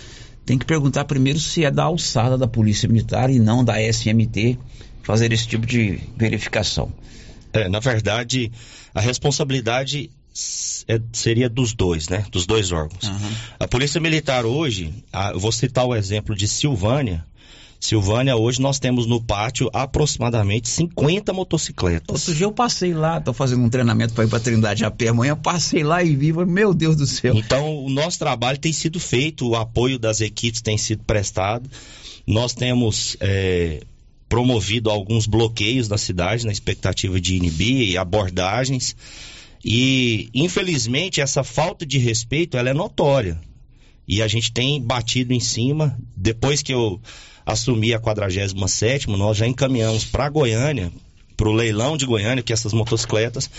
Tem que perguntar primeiro se é da alçada da Polícia Militar e não da S M T fazer esse tipo de verificação. É, na verdade, a responsabilidade é, seria dos dois, né? Dos dois órgãos. Uhum. A Polícia Militar hoje, a, eu vou citar o exemplo de Silvânia. Silvânia, hoje nós temos no pátio aproximadamente cinquenta motocicletas. Outro dia eu passei lá, estou fazendo um treinamento para ir para Trindade a pé amanhã, passei lá e vi, meu Deus do céu. Então, o nosso trabalho tem sido feito, o apoio das equipes tem sido prestado. Nós temos... É, promovido alguns bloqueios da cidade na expectativa de inibir e abordagens, e infelizmente essa falta de respeito ela é notória, e a gente tem batido em cima. Depois que eu assumi a quadragésima sétima, nós já encaminhamos para Goiânia, para o leilão de Goiânia, que essas motocicletas,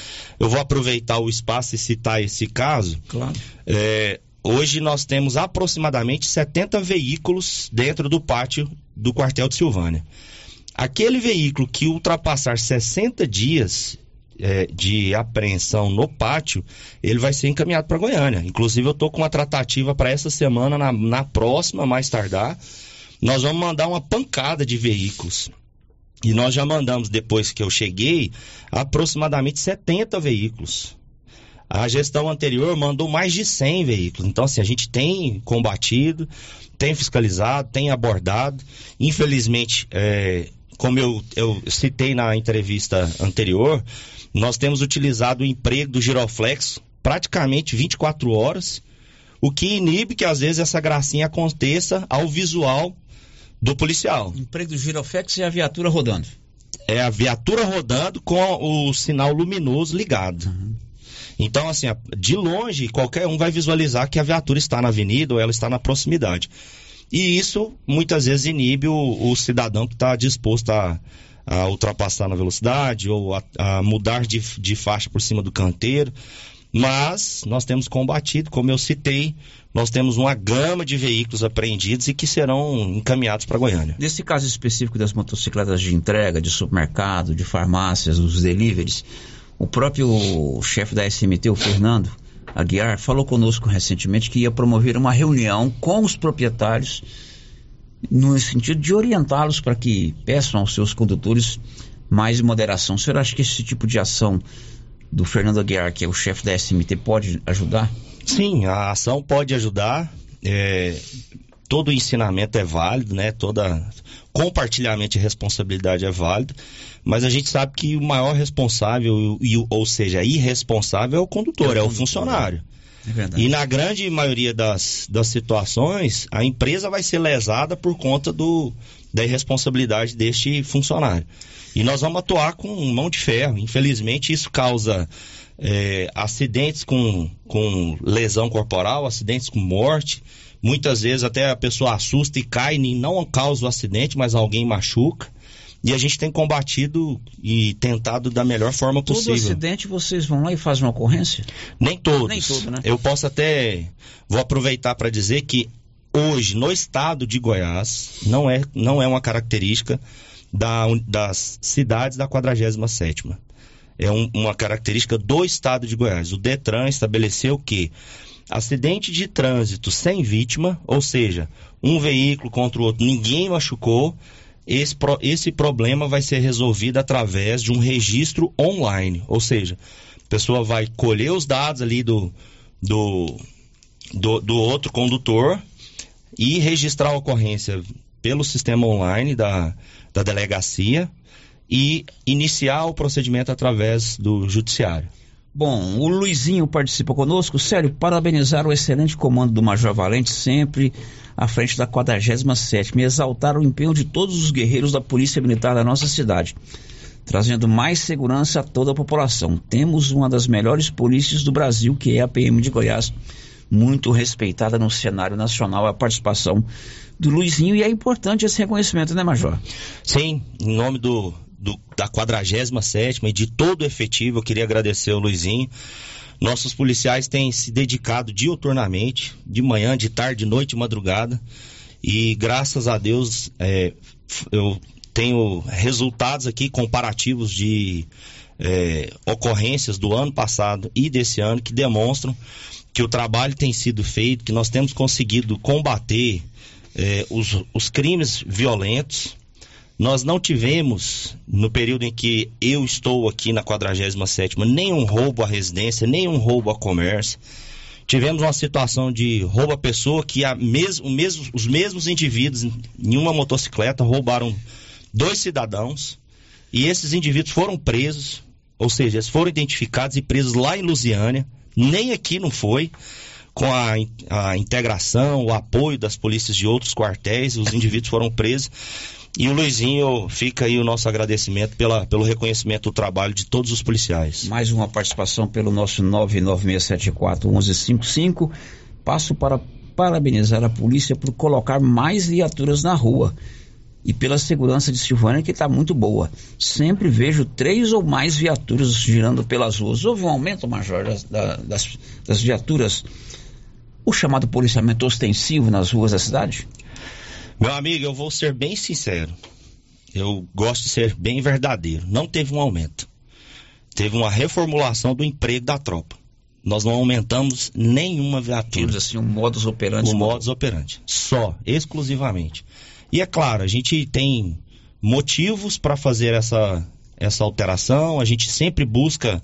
eu vou aproveitar o espaço e citar esse caso. Claro. É, Hoje nós temos aproximadamente setenta veículos dentro do pátio do quartel de Silvânia. Aquele veículo que ultrapassar sessenta dias é, de apreensão no pátio, ele vai ser encaminhado para Goiânia. Inclusive eu estou com uma tratativa para essa semana, na, na próxima, mais tardar, nós vamos mandar uma pancada de veículos. E nós já mandamos, depois que eu cheguei, aproximadamente setenta veículos. A gestão anterior mandou mais de cem veículos. Então, assim, a gente tem combatido, tem fiscalizado, tem abordado. Infelizmente, é, como eu, eu citei na entrevista anterior, nós temos utilizado o emprego do giroflex praticamente vinte e quatro horas, o que inibe que, às vezes, essa gracinha aconteça ao visual do policial. Emprego do giroflex e a viatura rodando. É a viatura rodando com o sinal luminoso ligado. Uhum. Então, assim, de longe, qualquer um vai visualizar que a viatura está na avenida ou ela está na proximidade. E isso, muitas vezes, inibe o, o cidadão que está disposto a, a ultrapassar na velocidade ou a, a mudar de, de faixa por cima do canteiro. Mas nós temos combatido, como eu citei, nós temos uma gama de veículos apreendidos e que serão encaminhados para Goiânia. Nesse caso específico das motocicletas de entrega, de supermercado, de farmácias, dos deliveries, o próprio chefe da S M T, o Fernando Aguiar, falou conosco recentemente que ia promover uma reunião com os proprietários no sentido de orientá-los para que peçam aos seus condutores mais moderação. O senhor acha que esse tipo de ação do Fernando Aguiar, que é o chefe da S M T, pode ajudar? Sim, a ação pode ajudar. É, todo o ensinamento é válido, né? Toda compartilhamento de responsabilidade é válido, mas a gente sabe que o maior responsável, ou seja, irresponsável, é o condutor, é o, é o funcionário. É verdade. E na grande maioria das, das situações, a empresa vai ser lesada por conta do, da irresponsabilidade deste funcionário. E nós vamos atuar com mão de ferro. Infelizmente, isso causa é, acidentes com, com lesão corporal, acidentes com morte. Muitas vezes até a pessoa assusta e cai, e não causa o acidente, mas alguém machuca. E a gente tem combatido e tentado da melhor forma possível. Todo acidente vocês vão lá e fazem uma ocorrência? Nem todos. Ah, nem todo, né? Eu posso até... Vou aproveitar para dizer que hoje, no estado de Goiás, não é, não é uma característica da, das cidades da quadragésima sétima. É um, uma característica do estado de Goiás. O DETRAN estabeleceu que acidente de trânsito sem vítima, ou seja, um veículo contra o outro, ninguém machucou, esse, pro, esse problema vai ser resolvido através de um registro online. Ou seja, a pessoa vai colher os dados ali do, do, do, do outro condutor e registrar a ocorrência pelo sistema online da, da delegacia e iniciar o procedimento através do judiciário. Bom, o Luizinho participa conosco. Sério, parabenizar o excelente comando do Major Valente, sempre à frente da quadragésima sétima, e exaltar o empenho de todos os guerreiros da Polícia Militar da nossa cidade, trazendo mais segurança a toda a população. Temos uma das melhores polícias do Brasil, que é a P M de Goiás, muito respeitada no cenário nacional. A participação do Luizinho, e é importante esse reconhecimento, né, Major? Sim, em nome do... Do, da quadragésima sétima e de todo o efetivo, eu queria agradecer ao Luizinho. Nossos policiais têm se dedicado diuturnamente, de manhã, de tarde, de noite, de madrugada, e graças a Deus é, eu tenho resultados aqui comparativos de é, ocorrências do ano passado e desse ano, que demonstram que o trabalho tem sido feito, que nós temos conseguido combater é, os, os crimes violentos. Nós não tivemos, no período em que eu estou aqui na quadragésima sétima, nenhum roubo à residência, nenhum roubo a comércio. Tivemos uma situação de roubo à pessoa, que a mes- o mesmo, os mesmos indivíduos em uma motocicleta roubaram dois cidadãos, e esses indivíduos foram presos, ou seja, eles foram identificados e presos lá em Lusiânia, nem aqui não foi. Com a, a integração, o apoio das polícias de outros quartéis, os indivíduos foram presos. E o Luizinho, fica aí o nosso agradecimento pela, pelo reconhecimento do trabalho de todos os policiais. Mais uma participação pelo nosso nove nove seis sete quatro um um cinco cinco. Passo para parabenizar a polícia por colocar mais viaturas na rua e pela segurança de Silvânia, que está muito boa. Sempre vejo três ou mais viaturas girando pelas ruas. Houve um aumento, Major, das, das, das viaturas o chamado policiamento ostensivo nas ruas da cidade? Meu amigo, eu vou ser bem sincero. Eu gosto de ser bem verdadeiro. Não teve um aumento. Teve uma reformulação do emprego da tropa. Nós não aumentamos nenhuma viatura. Temos assim um modus operandi. Um modus operandi. Só, exclusivamente. E é claro, a gente tem motivos para fazer essa, essa alteração. A gente sempre busca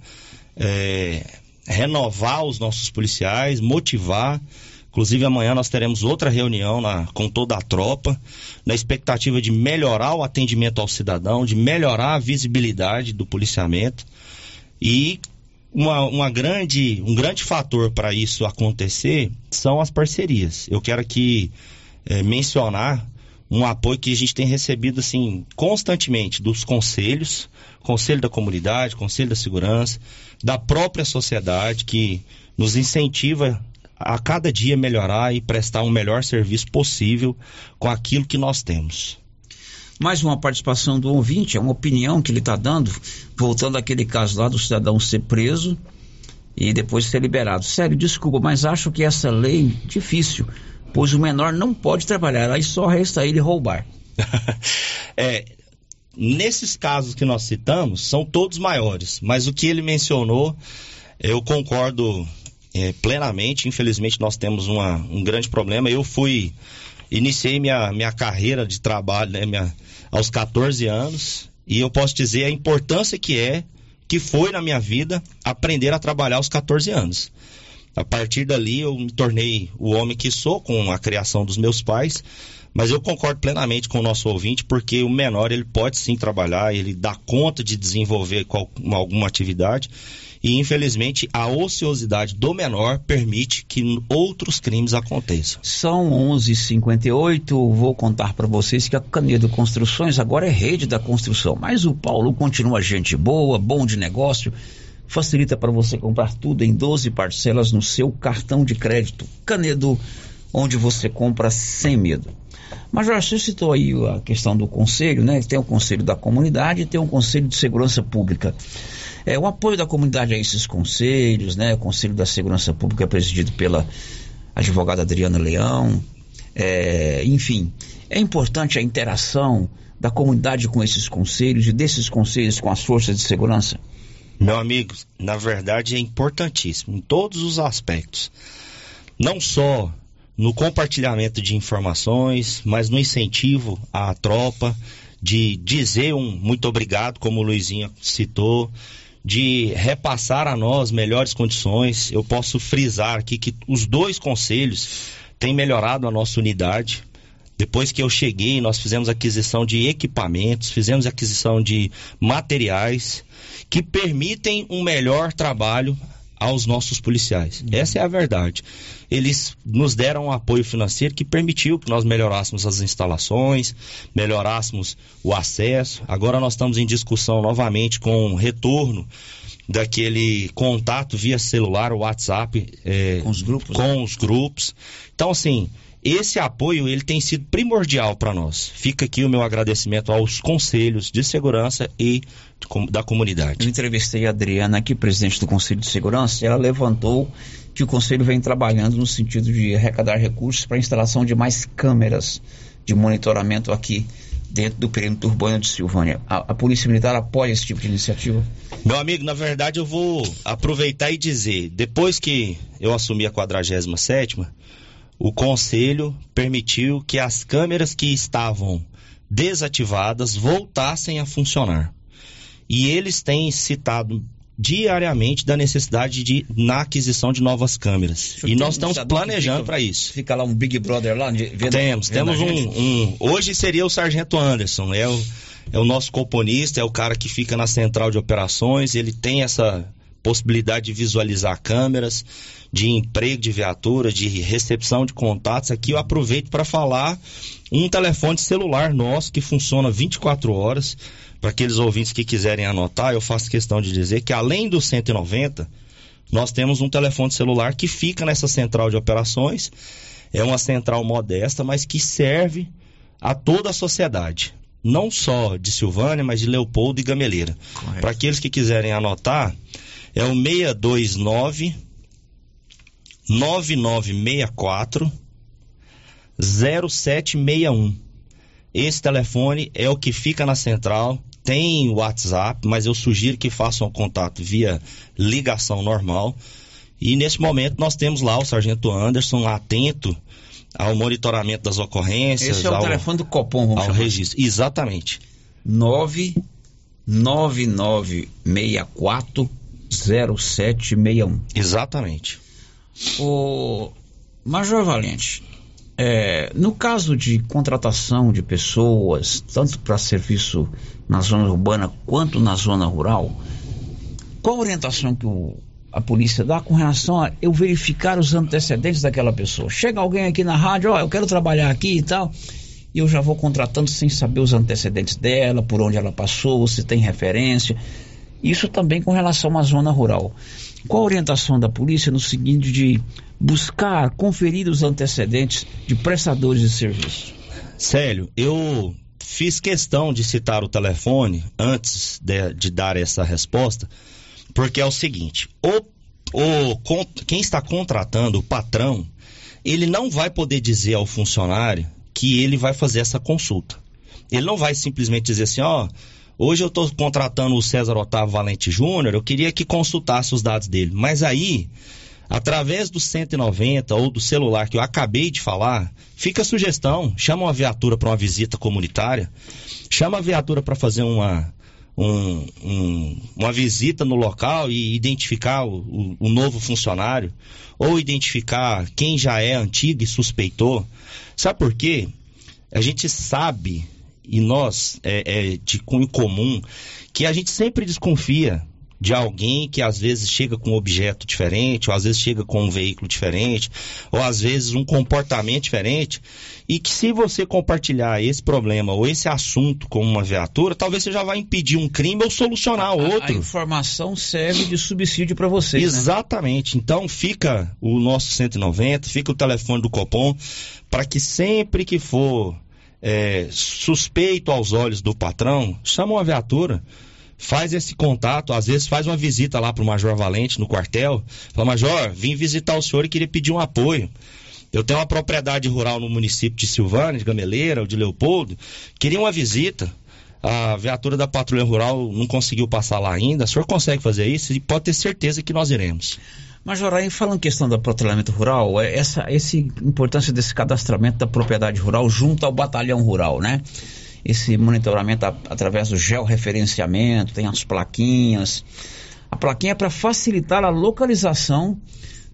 é, renovar os nossos policiais, motivar. Inclusive amanhã nós teremos outra reunião na, com toda a tropa, na expectativa de melhorar o atendimento ao cidadão, de melhorar a visibilidade do policiamento. E uma, uma grande, um grande fator para isso acontecer são as parcerias. Eu quero aqui é, mencionar um apoio que a gente tem recebido assim, constantemente dos conselhos, Conselho da Comunidade, Conselho da Segurança, da própria sociedade, que nos incentiva a cada dia melhorar e prestar um melhor serviço possível com aquilo que nós temos. Mais uma participação do ouvinte, é uma opinião que ele está dando, voltando àquele caso lá do cidadão ser preso e depois ser liberado. Sério, desculpa, mas acho que essa lei é difícil, pois o menor não pode trabalhar, aí só resta ele roubar. é, nesses casos que nós citamos, são todos maiores, mas o que ele mencionou, eu concordo É, plenamente. Infelizmente nós temos uma, um grande problema. Eu fui, iniciei minha, minha carreira de trabalho né, minha, aos catorze anos, e eu posso dizer a importância que é, que foi na minha vida, aprender a trabalhar aos catorze anos. A partir dali eu me tornei o homem que sou com a criação dos meus pais, mas eu concordo plenamente com o nosso ouvinte, porque o menor ele pode sim trabalhar, ele dá conta de desenvolver qual, uma, alguma atividade. E, infelizmente, a ociosidade do menor permite que outros crimes aconteçam. São onze e cinquenta e oito, vou contar para vocês que a Canedo Construções agora é Rede da Construção. Mas o Paulo continua gente boa, bom de negócio, facilita para você comprar tudo em doze parcelas no seu cartão de crédito. Canedo, onde você compra sem medo. Major, você citou aí a questão do conselho, né? Tem o conselho da comunidade e tem o conselho de segurança pública. É, o apoio da comunidade a esses conselhos, né? O Conselho da Segurança Pública é presidido pela advogada Adriana Leão. É, enfim, é importante a interação da comunidade com esses conselhos e desses conselhos com as forças de segurança? Meu amigo, na verdade é importantíssimo em todos os aspectos. Não só no compartilhamento de informações, mas no incentivo à tropa, de dizer um muito obrigado, como o Luizinho citou, de repassar a nós melhores condições. Eu posso frisar aqui que os dois conselhos têm melhorado a nossa unidade. Depois que eu cheguei, nós fizemos aquisição de equipamentos, fizemos aquisição de materiais que permitem um melhor trabalho aos nossos policiais. Essa é a verdade. Eles nos deram um apoio financeiro que permitiu que nós melhorássemos as instalações, melhorássemos o acesso. Agora nós estamos em discussão novamente com o retorno daquele contato via celular, o WhatsApp, é, com os grupos, com né? os grupos. Então, assim, esse apoio ele tem sido primordial para nós. Fica aqui o meu agradecimento aos conselhos de segurança e da comunidade. Eu entrevistei a Adriana aqui, presidente do Conselho de Segurança, e ela levantou que o Conselho vem trabalhando no sentido de arrecadar recursos para a instalação de mais câmeras de monitoramento aqui dentro do perímetro urbano de Silvânia. A, a Polícia Militar apoia esse tipo de iniciativa? Meu amigo, na verdade eu vou aproveitar e dizer, depois que eu assumi a quadragésima sétima, o Conselho permitiu que as câmeras que estavam desativadas voltassem a funcionar. E eles têm citado diariamente da necessidade de na aquisição de novas câmeras. E nós estamos planejando para isso. Fica lá um Big Brother lá? De, vendo, temos, vendo temos um, um... Hoje seria o Sargento Anderson, é o, é o nosso componista, é o cara que fica na central de operações, ele tem essa possibilidade de visualizar câmeras, de emprego de viatura, de recepção de contatos. Aqui eu aproveito para falar um telefone celular nosso que funciona vinte e quatro horas. Para aqueles ouvintes que quiserem anotar, eu faço questão de dizer que além do cento e noventa, nós temos um telefone celular que fica nessa central de operações. É uma central modesta, mas que serve a toda a sociedade, não só de Silvânia, mas de Leopoldo e Gameleira. Para aqueles que quiserem anotar, é o seis dois nove nove nove seis quatro, zero sete seis um. Esse telefone é o que fica na central, tem o WhatsApp, mas eu sugiro que façam contato via ligação normal. E nesse momento nós temos lá o sargento Anderson atento ao monitoramento das ocorrências. Esse é o ao, telefone do Copom, vamos ao chamar. Registro. Exatamente. nove nove nove seis quatro zero sete seis um. Exatamente. O Major Valente, é, no caso de contratação de pessoas, tanto para serviço na zona urbana quanto na zona rural, qual a orientação que o a polícia dá com relação a eu verificar os antecedentes daquela pessoa? Chega alguém aqui na rádio, ó, oh, eu quero trabalhar aqui e tal, e eu já vou contratando sem saber os antecedentes dela, por onde ela passou, se tem referência. Isso também com relação à zona rural. Qual a orientação da polícia no seguinte de buscar, conferir os antecedentes de prestadores de serviço? Célio, eu fiz questão de citar o telefone antes de, de dar essa resposta, porque é o seguinte, o, o, quem está contratando, o patrão, ele não vai poder dizer ao funcionário que ele vai fazer essa consulta. Ele não vai simplesmente dizer assim, ó, oh, hoje eu estou contratando o César Otávio Valente Júnior, eu queria que consultasse os dados dele. Mas aí, através do cento e noventa ou do celular que eu acabei de falar, fica a sugestão, chama uma viatura para uma visita comunitária, chama a viatura para fazer uma... Um, um, uma visita no local e identificar o, o, o novo funcionário, ou identificar quem já é antigo e suspeitou. Sabe por quê? A gente sabe, e nós é, é de cunho comum, que a gente sempre desconfia de alguém que às vezes chega com um objeto diferente, ou às vezes chega com um veículo diferente, ou às vezes um comportamento diferente, e que se você compartilhar esse problema ou esse assunto com uma viatura, talvez você já vai impedir um crime ou solucionar outro. A informação serve de subsídio para você. Exatamente. Né? Então fica o nosso cento e noventa, fica o telefone do Copom, para que sempre que for é, suspeito aos olhos do patrão, chama uma viatura, faz esse contato, às vezes faz uma visita lá para o Major Valente no quartel, fala, Major, vim visitar o senhor e queria pedir um apoio. Eu tenho uma propriedade rural no município de Silvânia, de Gameleira, ou de Leopoldo, queria uma visita. A viatura da Patrulha Rural não conseguiu passar lá ainda. O senhor consegue fazer isso? E pode ter certeza que nós iremos. Major, aí falando questão do patrulhamento rural, essa, essa importância desse cadastramento da propriedade rural junto ao Batalhão Rural, né? Esse monitoramento a, através do georreferenciamento, tem as plaquinhas. A plaquinha é para facilitar a localização,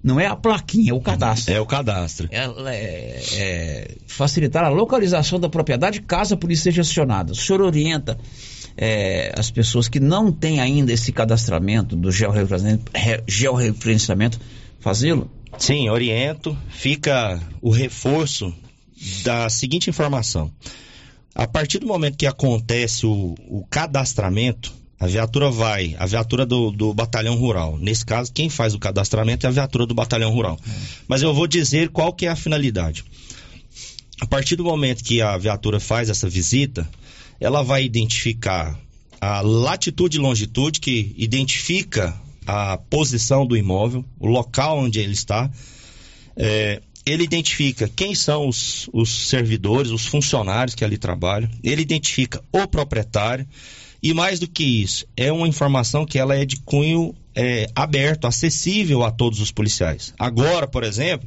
não é a plaquinha, é o cadastro. É o cadastro. Ela é, é facilitar a localização da propriedade caso a polícia seja acionada. O senhor orienta é, as pessoas que não têm ainda esse cadastramento do georreferenciamento, fazê-lo? Sim, oriento. Fica o reforço da seguinte informação. A partir do momento que acontece o, o cadastramento, a viatura vai, a viatura do, do Batalhão Rural. Nesse caso, quem faz o cadastramento é a viatura do Batalhão Rural. É. Mas eu vou dizer qual que é a finalidade. A partir do momento que a viatura faz essa visita, ela vai identificar a latitude e longitude, que identifica a posição do imóvel, o local onde ele está. É... Ele identifica quem são os, os servidores, os funcionários que ali trabalham. Ele identifica o proprietário. E mais do que isso, é uma informação que ela é de cunho é, aberto, acessível a todos os policiais. Agora, por exemplo,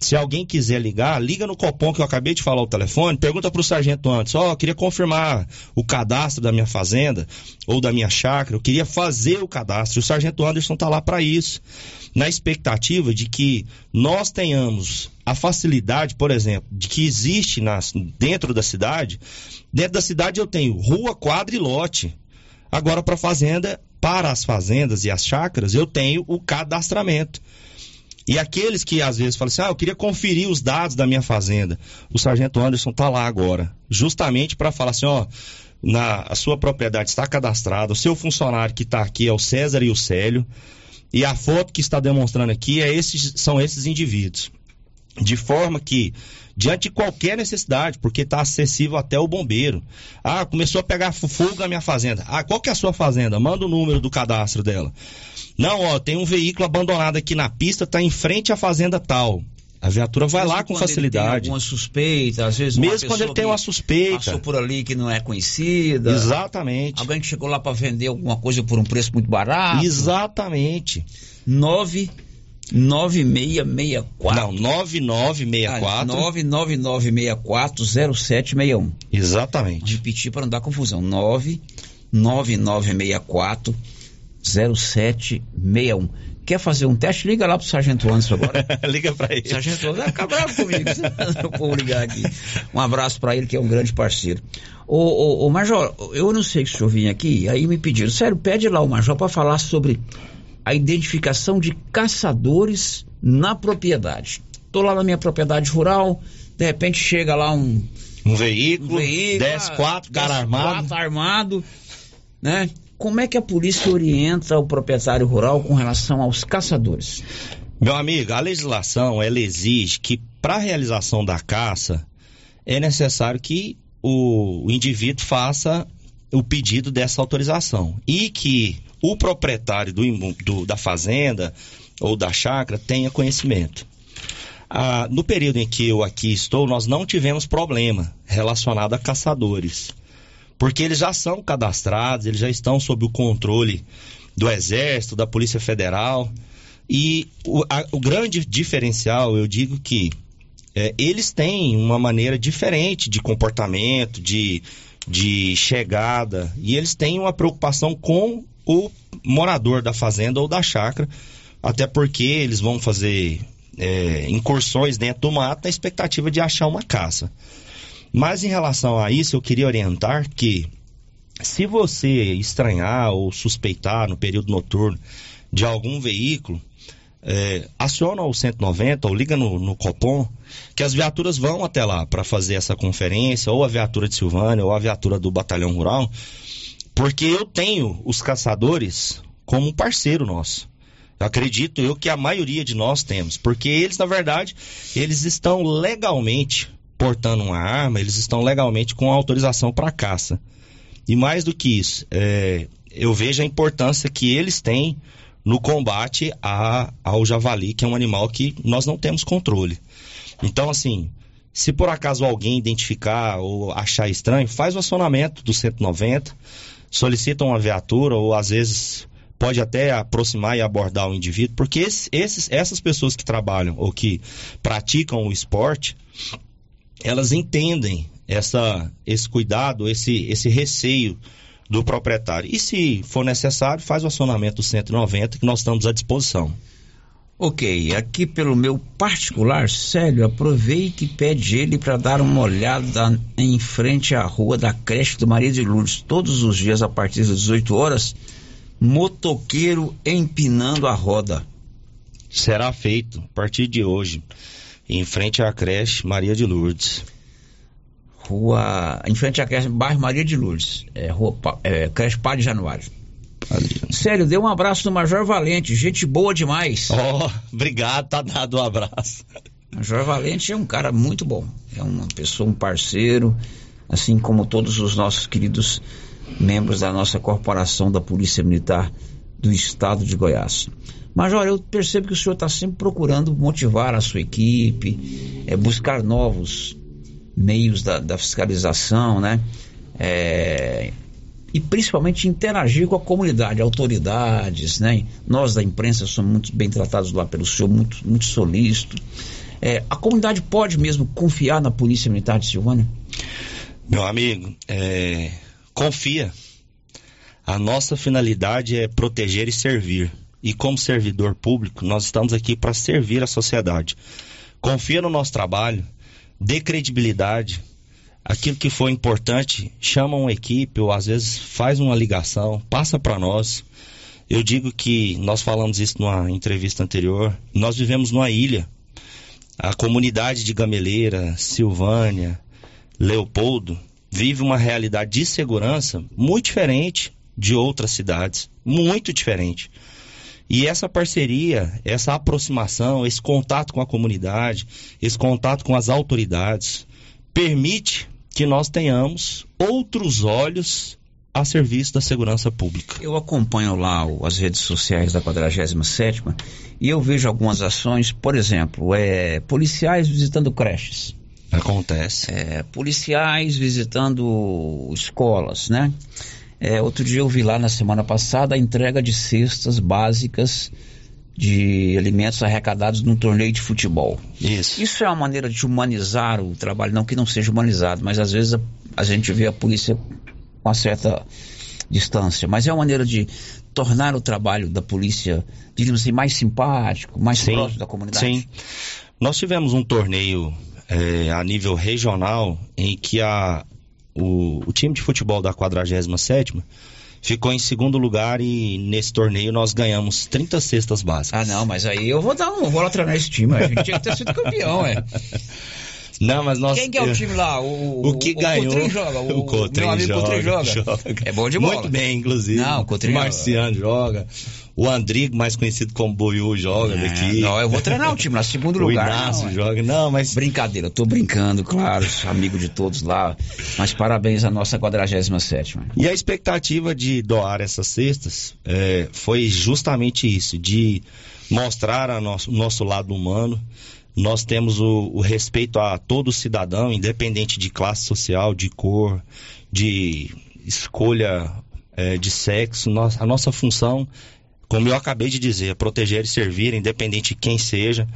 se alguém quiser ligar, liga no Copom que eu acabei de falar o telefone, pergunta para o sargento antes, ó, oh, eu queria confirmar o cadastro da minha fazenda ou da minha chácara, eu queria fazer o cadastro. O sargento Anderson está lá para isso, na expectativa de que nós tenhamos a facilidade, por exemplo, de que existe nas, dentro da cidade. Dentro da cidade eu tenho rua, quadra e lote. Agora, para fazenda, para as fazendas e as chácaras, eu tenho o cadastramento. E aqueles que às vezes falam assim, ah, eu queria conferir os dados da minha fazenda. O sargento Anderson está lá agora, justamente para falar assim, ó, na, a sua propriedade está cadastrada, o seu funcionário que está aqui é o César e o Célio, e a foto que está demonstrando aqui é esses, são esses indivíduos. De forma que, diante de qualquer necessidade, porque está acessível até o bombeiro. Ah, começou a pegar fogo na minha fazenda. Ah, qual que é a sua fazenda? Manda o número do cadastro dela. Não, ó, tem um veículo abandonado aqui na pista, tá em frente à fazenda tal. A viatura vai lá com facilidade. Mesmo quando ele tem alguma suspeita, às vezes uma pessoa. Mesmo quando ele tem uma suspeita. Passou por ali que não é conhecida. Exatamente. Alguém que chegou lá para vender alguma coisa por um preço muito barato. Exatamente. nove nove seis seis quatro. Não, nove nove seis quatro. Ah, nove nove nove seis quatro zero sete seis um. Exatamente. Repetir para não dar confusão. nove nove nove seis quatro zero sete seis um. Quer fazer um teste? Liga lá pro Sargento Anderson agora. Liga pra ele. Sargento Anderson, ah, bravo comigo. Eu vou ligar aqui. Um abraço pra ele, que é um grande parceiro. Ô, ô, ô Major, eu não sei se o senhor vinha aqui, aí me pediram, sério, pede lá o Major pra falar sobre a identificação de caçadores na propriedade. Tô lá na minha propriedade rural, de repente chega lá um... Um veículo, um veículo dez, quatro, cara armado. Quatro armado, né? Como é que a polícia orienta o proprietário rural com relação aos caçadores? Meu amigo, a legislação, ela exige que para a realização da caça é necessário que o indivíduo faça o pedido dessa autorização e que o proprietário do, do, da fazenda ou da chácara tenha conhecimento. Ah, no período em que eu aqui estou, nós não tivemos problema relacionado a caçadores. Porque eles já são cadastrados, eles já estão sob o controle do Exército, da Polícia Federal. E o, a, o grande diferencial, eu digo que é, eles têm uma maneira diferente de comportamento, de, de chegada. E eles têm uma preocupação com o morador da fazenda ou da chácara, até porque eles vão fazer é, incursões dentro do mato na expectativa de achar uma caça. Mas em relação a isso, eu queria orientar que se você estranhar ou suspeitar no período noturno de algum veículo, é, aciona o cento e noventa ou liga no, no Copom, que as viaturas vão até lá para fazer essa conferência, ou a viatura de Silvânia, ou a viatura do Batalhão Rural, porque eu tenho os caçadores como um parceiro nosso. Acredito eu que a maioria de nós temos, porque eles, na verdade, eles estão legalmente portando uma arma, eles estão legalmente com autorização para caça. E mais do que isso, é, eu vejo a importância que eles têm no combate a, ao javali, que é um animal que nós não temos controle. Então, assim, se por acaso alguém identificar ou achar estranho, faz o acionamento do cento e noventa, solicita uma viatura ou, às vezes, pode até aproximar e abordar o indivíduo, porque esses, esses, essas pessoas que trabalham ou que praticam o esporte, elas entendem essa, esse cuidado, esse, esse receio do proprietário. E se for necessário, faz o acionamento do cento e noventa, que nós estamos à disposição. Ok, aqui pelo meu particular, Célio, aproveita e pede ele para dar uma olhada em frente à rua da creche do Maria de Lourdes. Todos os dias, a partir das dezoito horas, motoqueiro empinando a roda. Será feito a partir de hoje. Em frente à creche Maria de Lourdes. Rua... Em frente à creche, bairro Maria de Lourdes. É, rua, é, creche Padre Januário. Sério, dê um abraço no Major Valente. Gente boa demais. Ó, oh, obrigado, tá dado um abraço. Major Valente é um cara muito bom. É uma pessoa, um parceiro, assim como todos os nossos queridos membros da nossa corporação da Polícia Militar do Estado de Goiás. Major, eu percebo que o senhor está sempre procurando motivar a sua equipe, é, buscar novos meios da, da fiscalização, né? É, e principalmente interagir com a comunidade, autoridades, né? Nós da imprensa somos muito bem tratados lá pelo senhor, muito, muito solícito. É, a comunidade pode mesmo confiar na Polícia Militar de Silvânia? Meu amigo, é, confia. A nossa finalidade é proteger e servir. E como servidor público, nós estamos aqui para servir a sociedade. Confia no nosso trabalho, dê credibilidade. Aquilo que for importante, chama uma equipe ou às vezes faz uma ligação, passa para nós. Eu digo que nós falamos isso numa entrevista anterior. Nós vivemos numa ilha. A comunidade de Gameleira, Silvânia, Leopoldo, vive uma realidade de segurança muito diferente de outras cidades. Muito diferente. E essa parceria, essa aproximação, esse contato com a comunidade, esse contato com as autoridades, permite que nós tenhamos outros olhos a serviço da segurança pública. Eu acompanho lá as redes sociais da quadragésima sétima e eu vejo algumas ações, por exemplo, é, policiais visitando creches. Acontece. É, policiais visitando escolas, né? É, outro dia eu vi lá na semana passada a entrega de cestas básicas de alimentos arrecadados num torneio de futebol. Isso. Isso é uma maneira de humanizar o trabalho, não que não seja humanizado, mas às vezes a, a gente vê a polícia com uma certa distância, mas é uma maneira de tornar o trabalho da polícia, diríamos assim, mais simpático, mais sim, próximo da comunidade. Sim. Nós tivemos um torneio é, a nível regional em que a, o, o time de futebol da quadragésima sétima ficou em segundo lugar e nesse torneio nós ganhamos trinta cestas básicas. Ah, não, mas aí eu vou dar um vou lá treinar esse time, a gente tinha que ter sido campeão, é. Não, mas nós... Quem que é o time lá? O, o que o, ganhou? O Cotrim joga. O, o Cotrim meu amigo Cotrim joga, joga. joga. É bom de bola. Muito bem, inclusive. Não, o Cotrim... O Marciano joga. O Andrigo, mais conhecido como Boiú, joga é, daqui. Não, eu vou treinar o time lá, segundo o lugar. O Inácio não, joga. Não, mas... Brincadeira, eu tô brincando, claro, sou amigo de todos lá. Mas parabéns à nossa quadragésima sétima. E a expectativa de doar essas cestas é, foi justamente isso, de mostrar o nosso, nosso lado humano. Nós temos o, o respeito a todo cidadão, independente de classe social, de cor, de escolha é, de sexo. Nós, a nossa função, como eu acabei de dizer, é proteger e servir, independente de quem seja.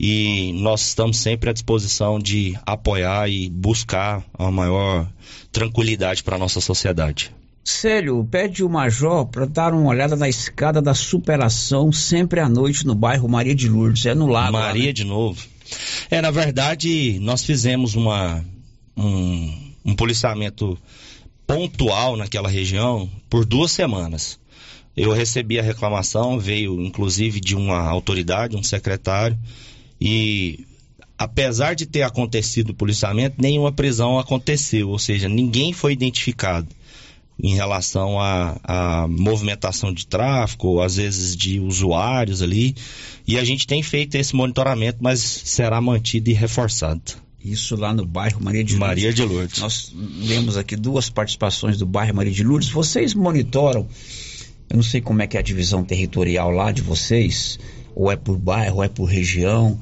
E nós estamos sempre à disposição de apoiar e buscar a maior tranquilidade para a nossa sociedade. Célio, pede o Major para dar uma olhada na escada da superação sempre à noite no bairro Maria de Lourdes, é no lago. Maria lá, né? De novo. É, na verdade, nós fizemos uma, um, um policiamento pontual naquela região por duas semanas. Eu recebi a reclamação, veio inclusive de uma autoridade, um secretário, e... apesar de ter acontecido o policiamento, nenhuma prisão aconteceu, ou seja, ninguém foi identificado em relação à a, a movimentação de tráfego, ou às vezes de usuários ali, e a gente tem feito esse monitoramento, mas será mantido e reforçado. Isso lá no bairro Maria de Lourdes. Maria de Lourdes. Nós temos aqui duas participações do bairro Maria de Lourdes. Vocês monitoram, eu não sei como é que é a divisão territorial lá de vocês, ou é por bairro, ou é por região...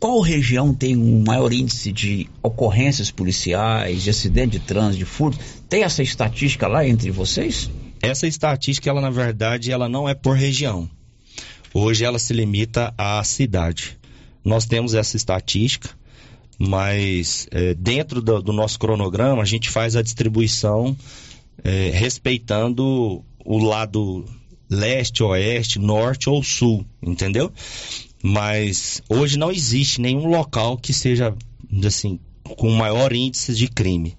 Qual região tem um maior índice de ocorrências policiais, de acidente de trânsito, de furto? Tem essa estatística lá entre vocês? Essa estatística, ela na verdade, ela não é por região. Hoje ela se limita à cidade. Nós temos essa estatística, mas é, dentro do, do nosso cronograma a gente faz a distribuição é, respeitando o lado leste, oeste, norte ou sul, entendeu? Mas hoje não existe nenhum local que seja, assim, com maior índice de crime.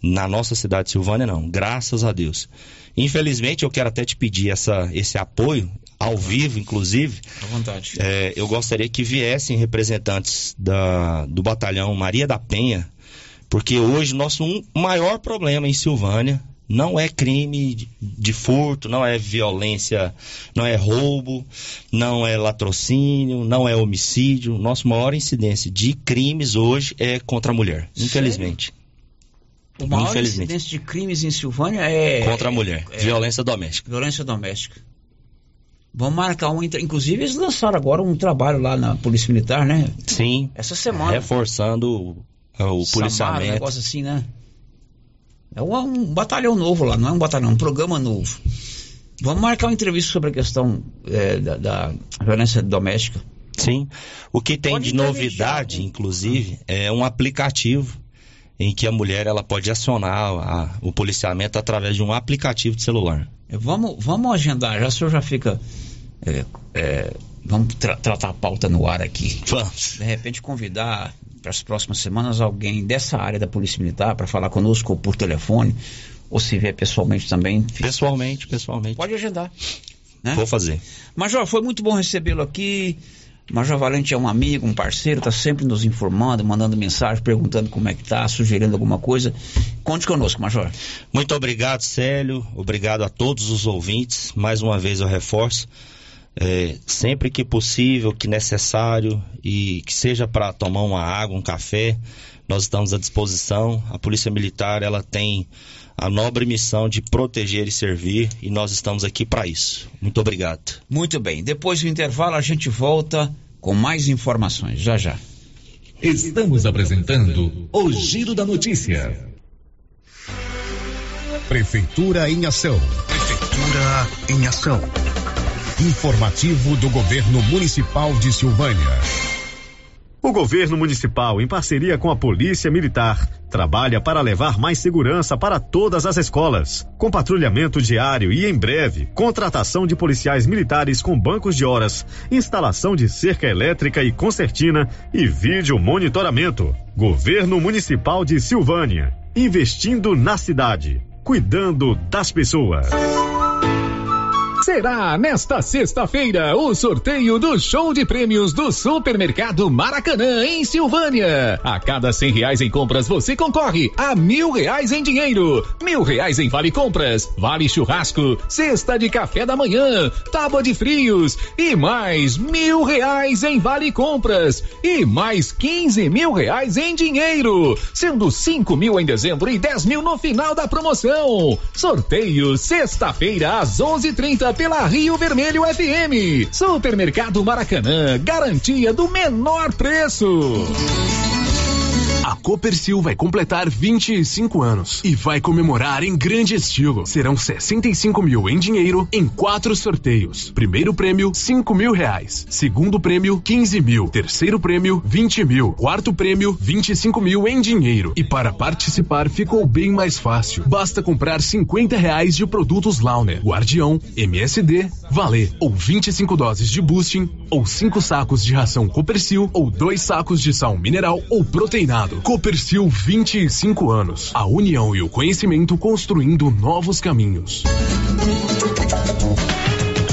Na nossa cidade de Silvânia, não. Graças a Deus. Infelizmente, eu quero até te pedir essa, esse apoio, ao vivo, inclusive. À vontade. É, eu gostaria que viessem representantes da, do batalhão Maria da Penha, porque hoje o nosso um, maior problema em Silvânia não é crime de furto, não é violência, não é roubo, não é latrocínio, não é homicídio. Nossa maior incidência de crimes hoje é contra a mulher, infelizmente. Sério? O maior infelizmente. Incidência de crimes em Silvânia é... Contra a mulher, é... violência doméstica. Violência doméstica. Vamos marcar um... Inclusive eles lançaram agora um trabalho lá na Polícia Militar, né? Sim. Essa semana. Reforçando o, o policiamento. Um negócio assim, né? É um, um batalhão novo lá, não é um batalhão, é um programa novo. Vamos marcar uma entrevista sobre a questão é, da, da violência doméstica. Sim, o que tem pode de novidade, deixar, inclusive, é um aplicativo em que a mulher ela pode acionar a, o policiamento através de um aplicativo de celular. É, vamos, vamos agendar, já o senhor já fica... É, é, vamos tra- tratar a pauta no ar aqui. Vamos. De repente convidar... para as próximas semanas, alguém dessa área da Polícia Militar para falar conosco ou por telefone, ou se vier pessoalmente também. Pessoalmente, pessoalmente. Pode agendar. Né? Vou fazer. Major, foi muito bom recebê-lo aqui. Major Valente é um amigo, um parceiro, está sempre nos informando, mandando mensagem, perguntando como é que está, sugerindo alguma coisa. Conte conosco, Major. Muito obrigado, Célio. Obrigado a todos os ouvintes. Mais uma vez eu reforço. É, sempre que possível, que necessário e que seja para tomar uma água, um café, Nós estamos à disposição. A Polícia Militar, ela tem a nobre missão de proteger e servir, e nós estamos aqui para isso. Muito obrigado. Muito bem. Depois do intervalo, a gente volta com mais informações. Já, já. Estamos apresentando o Giro da Notícia. Prefeitura em Ação. Prefeitura em Ação. Informativo do Governo Municipal de Silvânia. O Governo Municipal, em parceria com a Polícia Militar, trabalha para levar mais segurança para todas as escolas, com patrulhamento diário e, em breve, contratação de policiais militares com bancos de horas, instalação de cerca elétrica e concertina e vídeo monitoramento. Governo Municipal de Silvânia, investindo na cidade, cuidando das pessoas. Será nesta sexta-feira o sorteio do show de prêmios do Supermercado Maracanã em Silvânia. A cada cem reais em compras você concorre a mil reais em dinheiro, mil reais em vale compras, vale churrasco, cesta de café da manhã, tábua de frios e mais mil reais em vale compras e mais quinze mil reais em dinheiro, sendo cinco mil em dezembro e dez mil no final da promoção. Sorteio sexta-feira às onze e trinta. Pela Rio Vermelho F M. Supermercado Maracanã, garantia do menor preço. A Copercil vai completar vinte e cinco anos e vai comemorar em grande estilo. Serão sessenta e cinco mil em dinheiro em quatro sorteios. Primeiro prêmio, cinco mil reais. Segundo prêmio, quinze mil. Terceiro prêmio, vinte mil. Quarto prêmio, vinte e cinco mil em dinheiro. E para participar ficou bem mais fácil. Basta comprar cinquenta reais de produtos Launer, Guardião, M S D, Valer, ou vinte e cinco doses de boosting, ou cinco sacos de ração Copercil, ou dois sacos de sal mineral ou proteinado. Copercil, vinte e cinco anos. A união e o conhecimento construindo novos caminhos.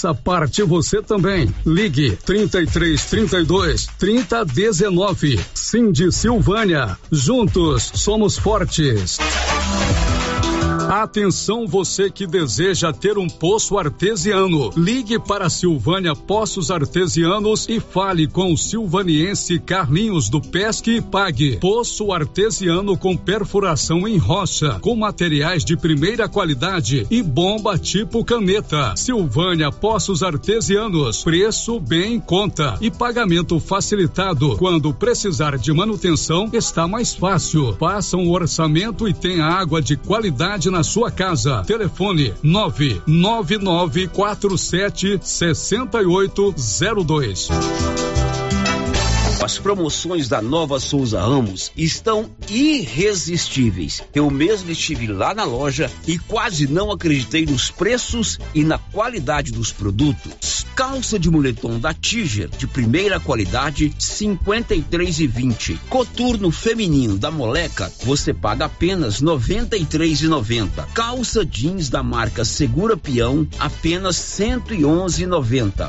Faça parte você também. Ligue trinta e três, trinta e dois, trinta, dezenove. Sindi Silvânia. Juntos somos fortes. Atenção, você que deseja ter um poço artesiano. Ligue para Silvânia Poços Artesianos e fale com o silvaniense Carlinhos do Pesque e Pague. Poço artesiano com perfuração em rocha, com materiais de primeira qualidade e bomba tipo caneta. Silvânia Poços Artesianos, preço bem em conta e pagamento facilitado. Quando precisar de manutenção, está mais fácil. Faça um orçamento e tenha água de qualidade na sua casa. Telefone nove nove nove quatro sete sessenta e oito zero dois. As promoções da Nova Souza Ramos estão irresistíveis. Eu mesmo estive lá na loja e quase não acreditei nos preços e na qualidade dos produtos. Calça de moletom da Tiger de primeira qualidade, cinquenta e três e vinte. Coturno feminino da Moleca, você paga apenas noventa e três e noventa. Calça jeans da marca Segura Peão, apenas cento e onze e noventa.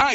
A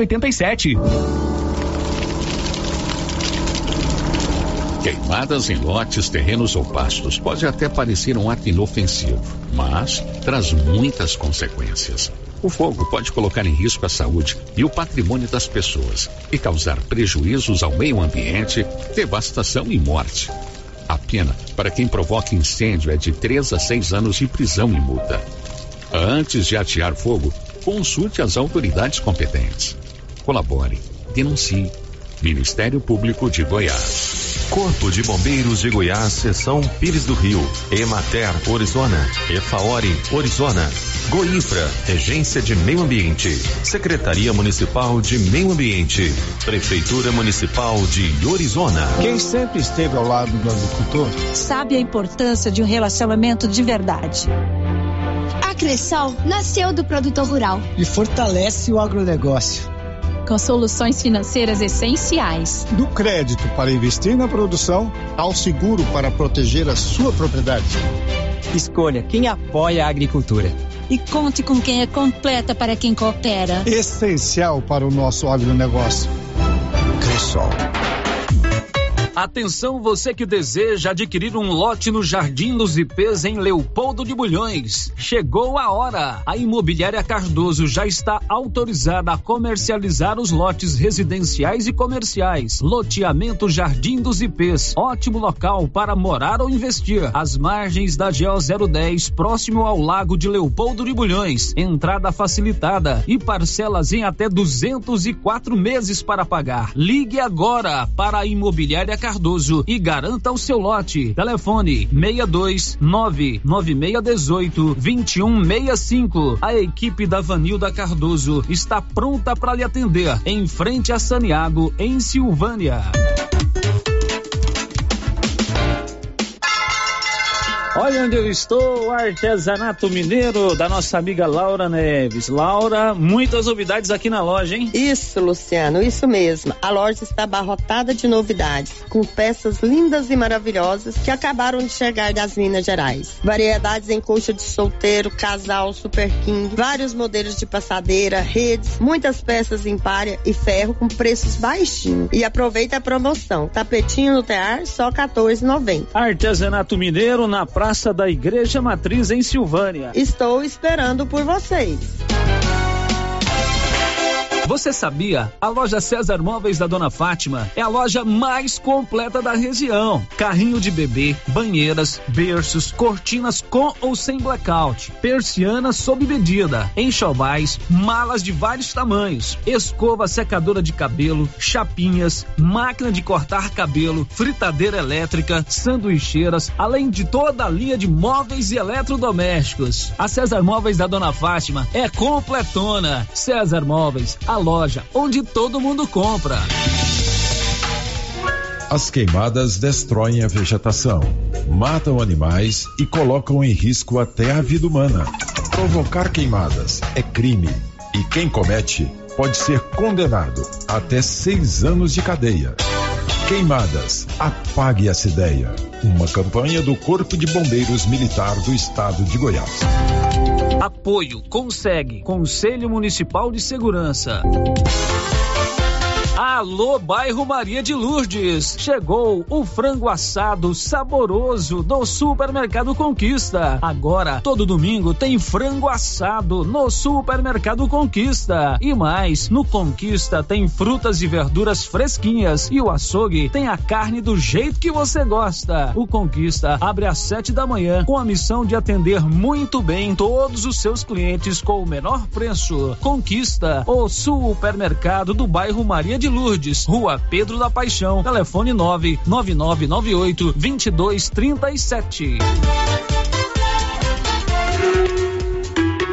oito. Queimadas em lotes, terrenos ou pastos pode até parecer um ato inofensivo, mas traz muitas consequências. O fogo pode colocar em risco a saúde e o patrimônio das pessoas e causar prejuízos ao meio ambiente, devastação e morte. A pena para quem provoca incêndio é de três a seis anos de prisão e multa. Antes de atear fogo, consulte as autoridades competentes. Colabore, denuncie. Ministério Público de Goiás. Corpo de Bombeiros de Goiás, Seção Pires do Rio, Emater, Orizona, Efaori, Orizona, Goinfra, Regência de Meio Ambiente, Secretaria Municipal de Meio Ambiente, Prefeitura Municipal de Orizona. Quem sempre esteve ao lado do agricultor sabe a importância de um relacionamento de verdade. A Cresol nasceu do produtor rural e fortalece o agronegócio com soluções financeiras essenciais. Do crédito para investir na produção ao seguro para proteger a sua propriedade. Escolha quem apoia a agricultura. E conte com quem é completa para quem coopera. Essencial para o nosso agronegócio. Cresol. Atenção você que deseja adquirir um lote no Jardim dos Ipês em Leopoldo de Bulhões. Chegou a hora! A Imobiliária Cardoso já está autorizada a comercializar os lotes residenciais e comerciais. Loteamento Jardim dos Ipês, ótimo local para morar ou investir. Às margens da G O zero dez, próximo ao Lago de Leopoldo de Bulhões. Entrada facilitada e parcelas em até duzentos e quatro meses para pagar. Ligue agora para a Imobiliária Cardoso e garanta o seu lote. Telefone seis dois nove nove seis um oito dois um seis cinco. A equipe da Vanilda Cardoso está pronta para lhe atender em frente a Saneago, em Silvânia. Olha onde eu estou, artesanato mineiro da nossa amiga Laura Neves. Laura, muitas novidades aqui na loja, hein? Isso, Luciano, isso mesmo. A loja está abarrotada de novidades, com peças lindas e maravilhosas que acabaram de chegar das Minas Gerais. Variedades em colcha de solteiro, casal, super king, vários modelos de passadeira, redes, muitas peças em palha e ferro com preços baixinhos. E aproveita a promoção, tapetinho no tear só quatorze reais e noventa centavos. Artesanato mineiro na praia. Praça da Igreja Matriz, em Silvânia. Estou esperando por vocês. Você sabia? A loja César Móveis da Dona Fátima é a loja mais completa da região. Carrinho de bebê, banheiras, berços, cortinas com ou sem blackout, persianas sob medida, enxovais, malas de vários tamanhos, escova secadora de cabelo, chapinhas, máquina de cortar cabelo, fritadeira elétrica, sanduicheiras, além de toda a linha de móveis e eletrodomésticos. A César Móveis da Dona Fátima é completona. César Móveis, a loja onde todo mundo compra. As queimadas destroem a vegetação, matam animais e colocam em risco até a vida humana. Provocar queimadas é crime e quem comete pode ser condenado até seis anos de cadeia. Queimadas, apague essa ideia. Uma campanha do Corpo de Bombeiros Militar do Estado de Goiás. Apoio Consegue, Conselho Municipal de Segurança. Alô, bairro Maria de Lourdes. Chegou o frango assado saboroso do Supermercado Conquista. Agora, todo domingo tem frango assado no Supermercado Conquista. E mais, no Conquista tem frutas e verduras fresquinhas e o açougue tem a carne do jeito que você gosta. O Conquista abre às sete da manhã com a missão de atender muito bem todos os seus clientes com o menor preço. Conquista, o supermercado do bairro Maria de de Lourdes, Rua Pedro da Paixão, telefone nove nove nove nove oito, dois dois três sete.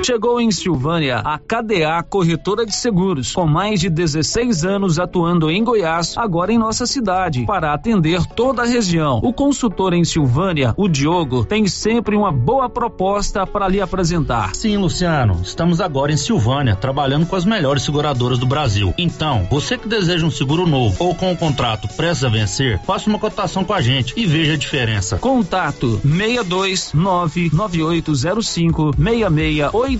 Chegou em Silvânia a K D A Corretora de Seguros, com mais de dezesseis anos atuando em Goiás, agora em nossa cidade, para atender toda a região. O consultor em Silvânia, o Diogo, tem sempre uma boa proposta para lhe apresentar. Sim, Luciano, estamos agora em Silvânia, trabalhando com as melhores seguradoras do Brasil. Então, você que deseja um seguro novo ou com o contrato prestes a vencer, faça uma cotação com a gente e veja a diferença. Contato seis dois nove nove oito zero cinco seis seis oito. oito seis,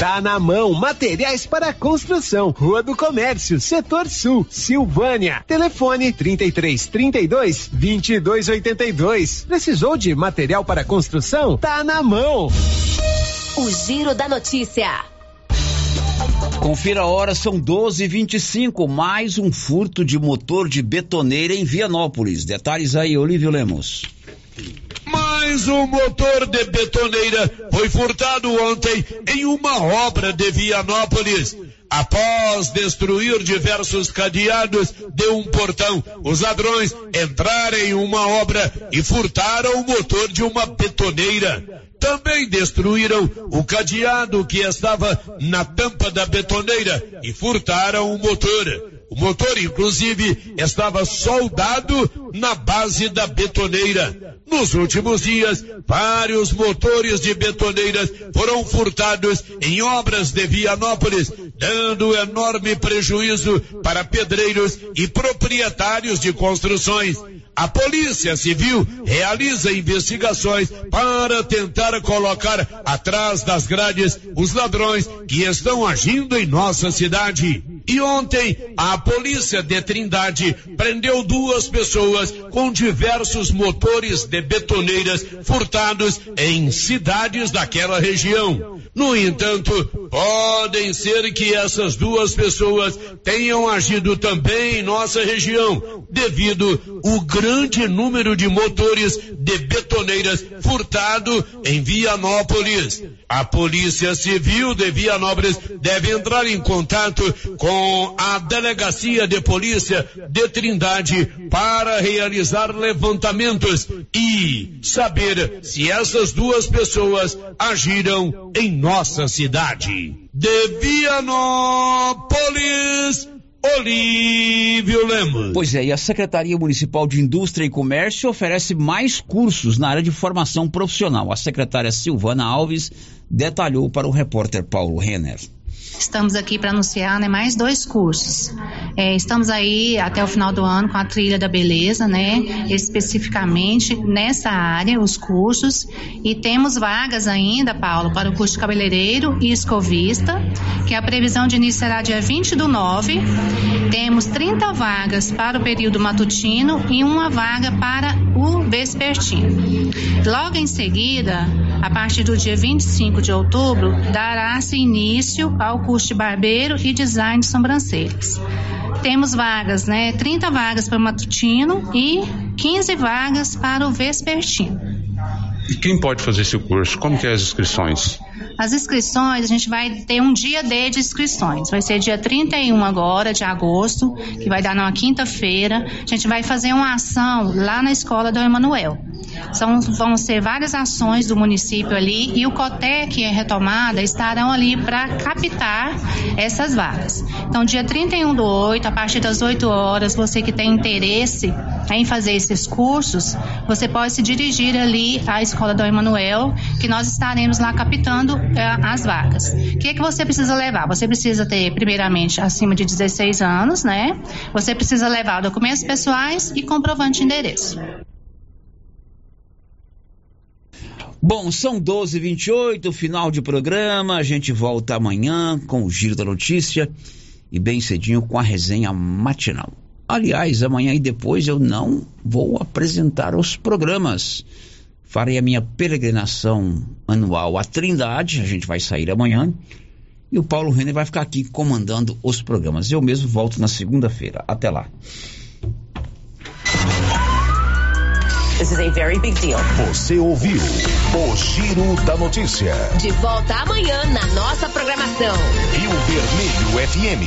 Tá na mão, materiais para construção, Rua do Comércio, Setor Sul, Silvânia. Telefone trinta e três, trinta e dois, vinte e dois, oitenta e dois. Precisou de material para construção? Tá na mão. O Giro da Notícia. Confira a hora, são doze e vinte e cinco, mais um furto de motor de betoneira em Vianópolis. Detalhes aí, Olívio Lemos. Mais um motor de betoneira foi furtado ontem em uma obra de Vianópolis. Após destruir diversos cadeados de um portão, os ladrões entraram em uma obra e furtaram o motor de uma betoneira. Também destruíram o cadeado que estava na tampa da betoneira e furtaram o motor. O motor, inclusive, estava soldado na base da betoneira. Nos últimos dias, vários motores de betoneiras foram furtados em obras de Vianópolis, dando enorme prejuízo para pedreiros e proprietários de construções. A Polícia Civil realiza investigações para tentar colocar atrás das grades os ladrões que estão agindo em nossa cidade. E ontem, a Polícia de Trindade prendeu duas pessoas com diversos motores de betoneiras furtados em cidades daquela região. No entanto, podem ser que essas duas pessoas tenham agido também em nossa região, devido ao grande número de motores de betoneiras furtado em Vianópolis. A Polícia Civil de Vianópolis deve entrar em contato com a Delegacia de Polícia de Trindade para realizar levantamentos e saber se essas duas pessoas agiram em nossa cidade. De Vianópolis, Olívio Lemos. Pois é, e a Secretaria Municipal de Indústria e Comércio oferece mais cursos na área de formação profissional. A secretária Silvana Alves detalhou para o repórter Paulo Renner. Estamos aqui para anunciar, né, mais dois cursos. É, estamos aí até o final do ano com a Trilha da Beleza, né, especificamente nessa área, os cursos. E temos vagas ainda, Paulo, para o curso de cabeleireiro e escovista, que a previsão de início será dia vinte do nove. Temos trinta vagas para o período matutino e uma vaga para o vespertino. Logo em seguida, a partir do dia vinte e cinco de outubro, dará-se início ao curso de barbeiro e design de sobrancelhas. Temos vagas, né? trinta vagas para o matutino e quinze vagas para o vespertino. E quem pode fazer esse curso? Como que é as inscrições? As inscrições, a gente vai ter um dia D de inscrições. Vai ser dia trinta e um agora, de agosto, que vai dar numa quinta-feira. A gente vai fazer uma ação lá na escola do Emanuel. São, vão ser várias ações do município ali e o Cotec e a Retomada estarão ali para captar essas vagas. Então, dia trinta e um do oito, a partir das oito horas, você que tem interesse em fazer esses cursos, você pode se dirigir ali à escola do Emanuel, que nós estaremos lá captando as vagas. O que é que você precisa levar? Você precisa ter, primeiramente, acima de dezesseis anos, né? Você precisa levar documentos pessoais e comprovante de endereço. Bom, são doze e vinte e oito, final de programa. A gente volta amanhã com o Giro da Notícia e bem cedinho com a resenha matinal. Aliás, amanhã e depois eu não vou apresentar os programas. Farei a minha peregrinação anual à Trindade, a gente vai sair amanhã, e o Paulo Renner vai ficar aqui comandando os programas. Eu mesmo volto na segunda-feira. Até lá. This is a very big deal. Você ouviu o Giro da Notícia. De volta amanhã na nossa programação. Rio Vermelho F M.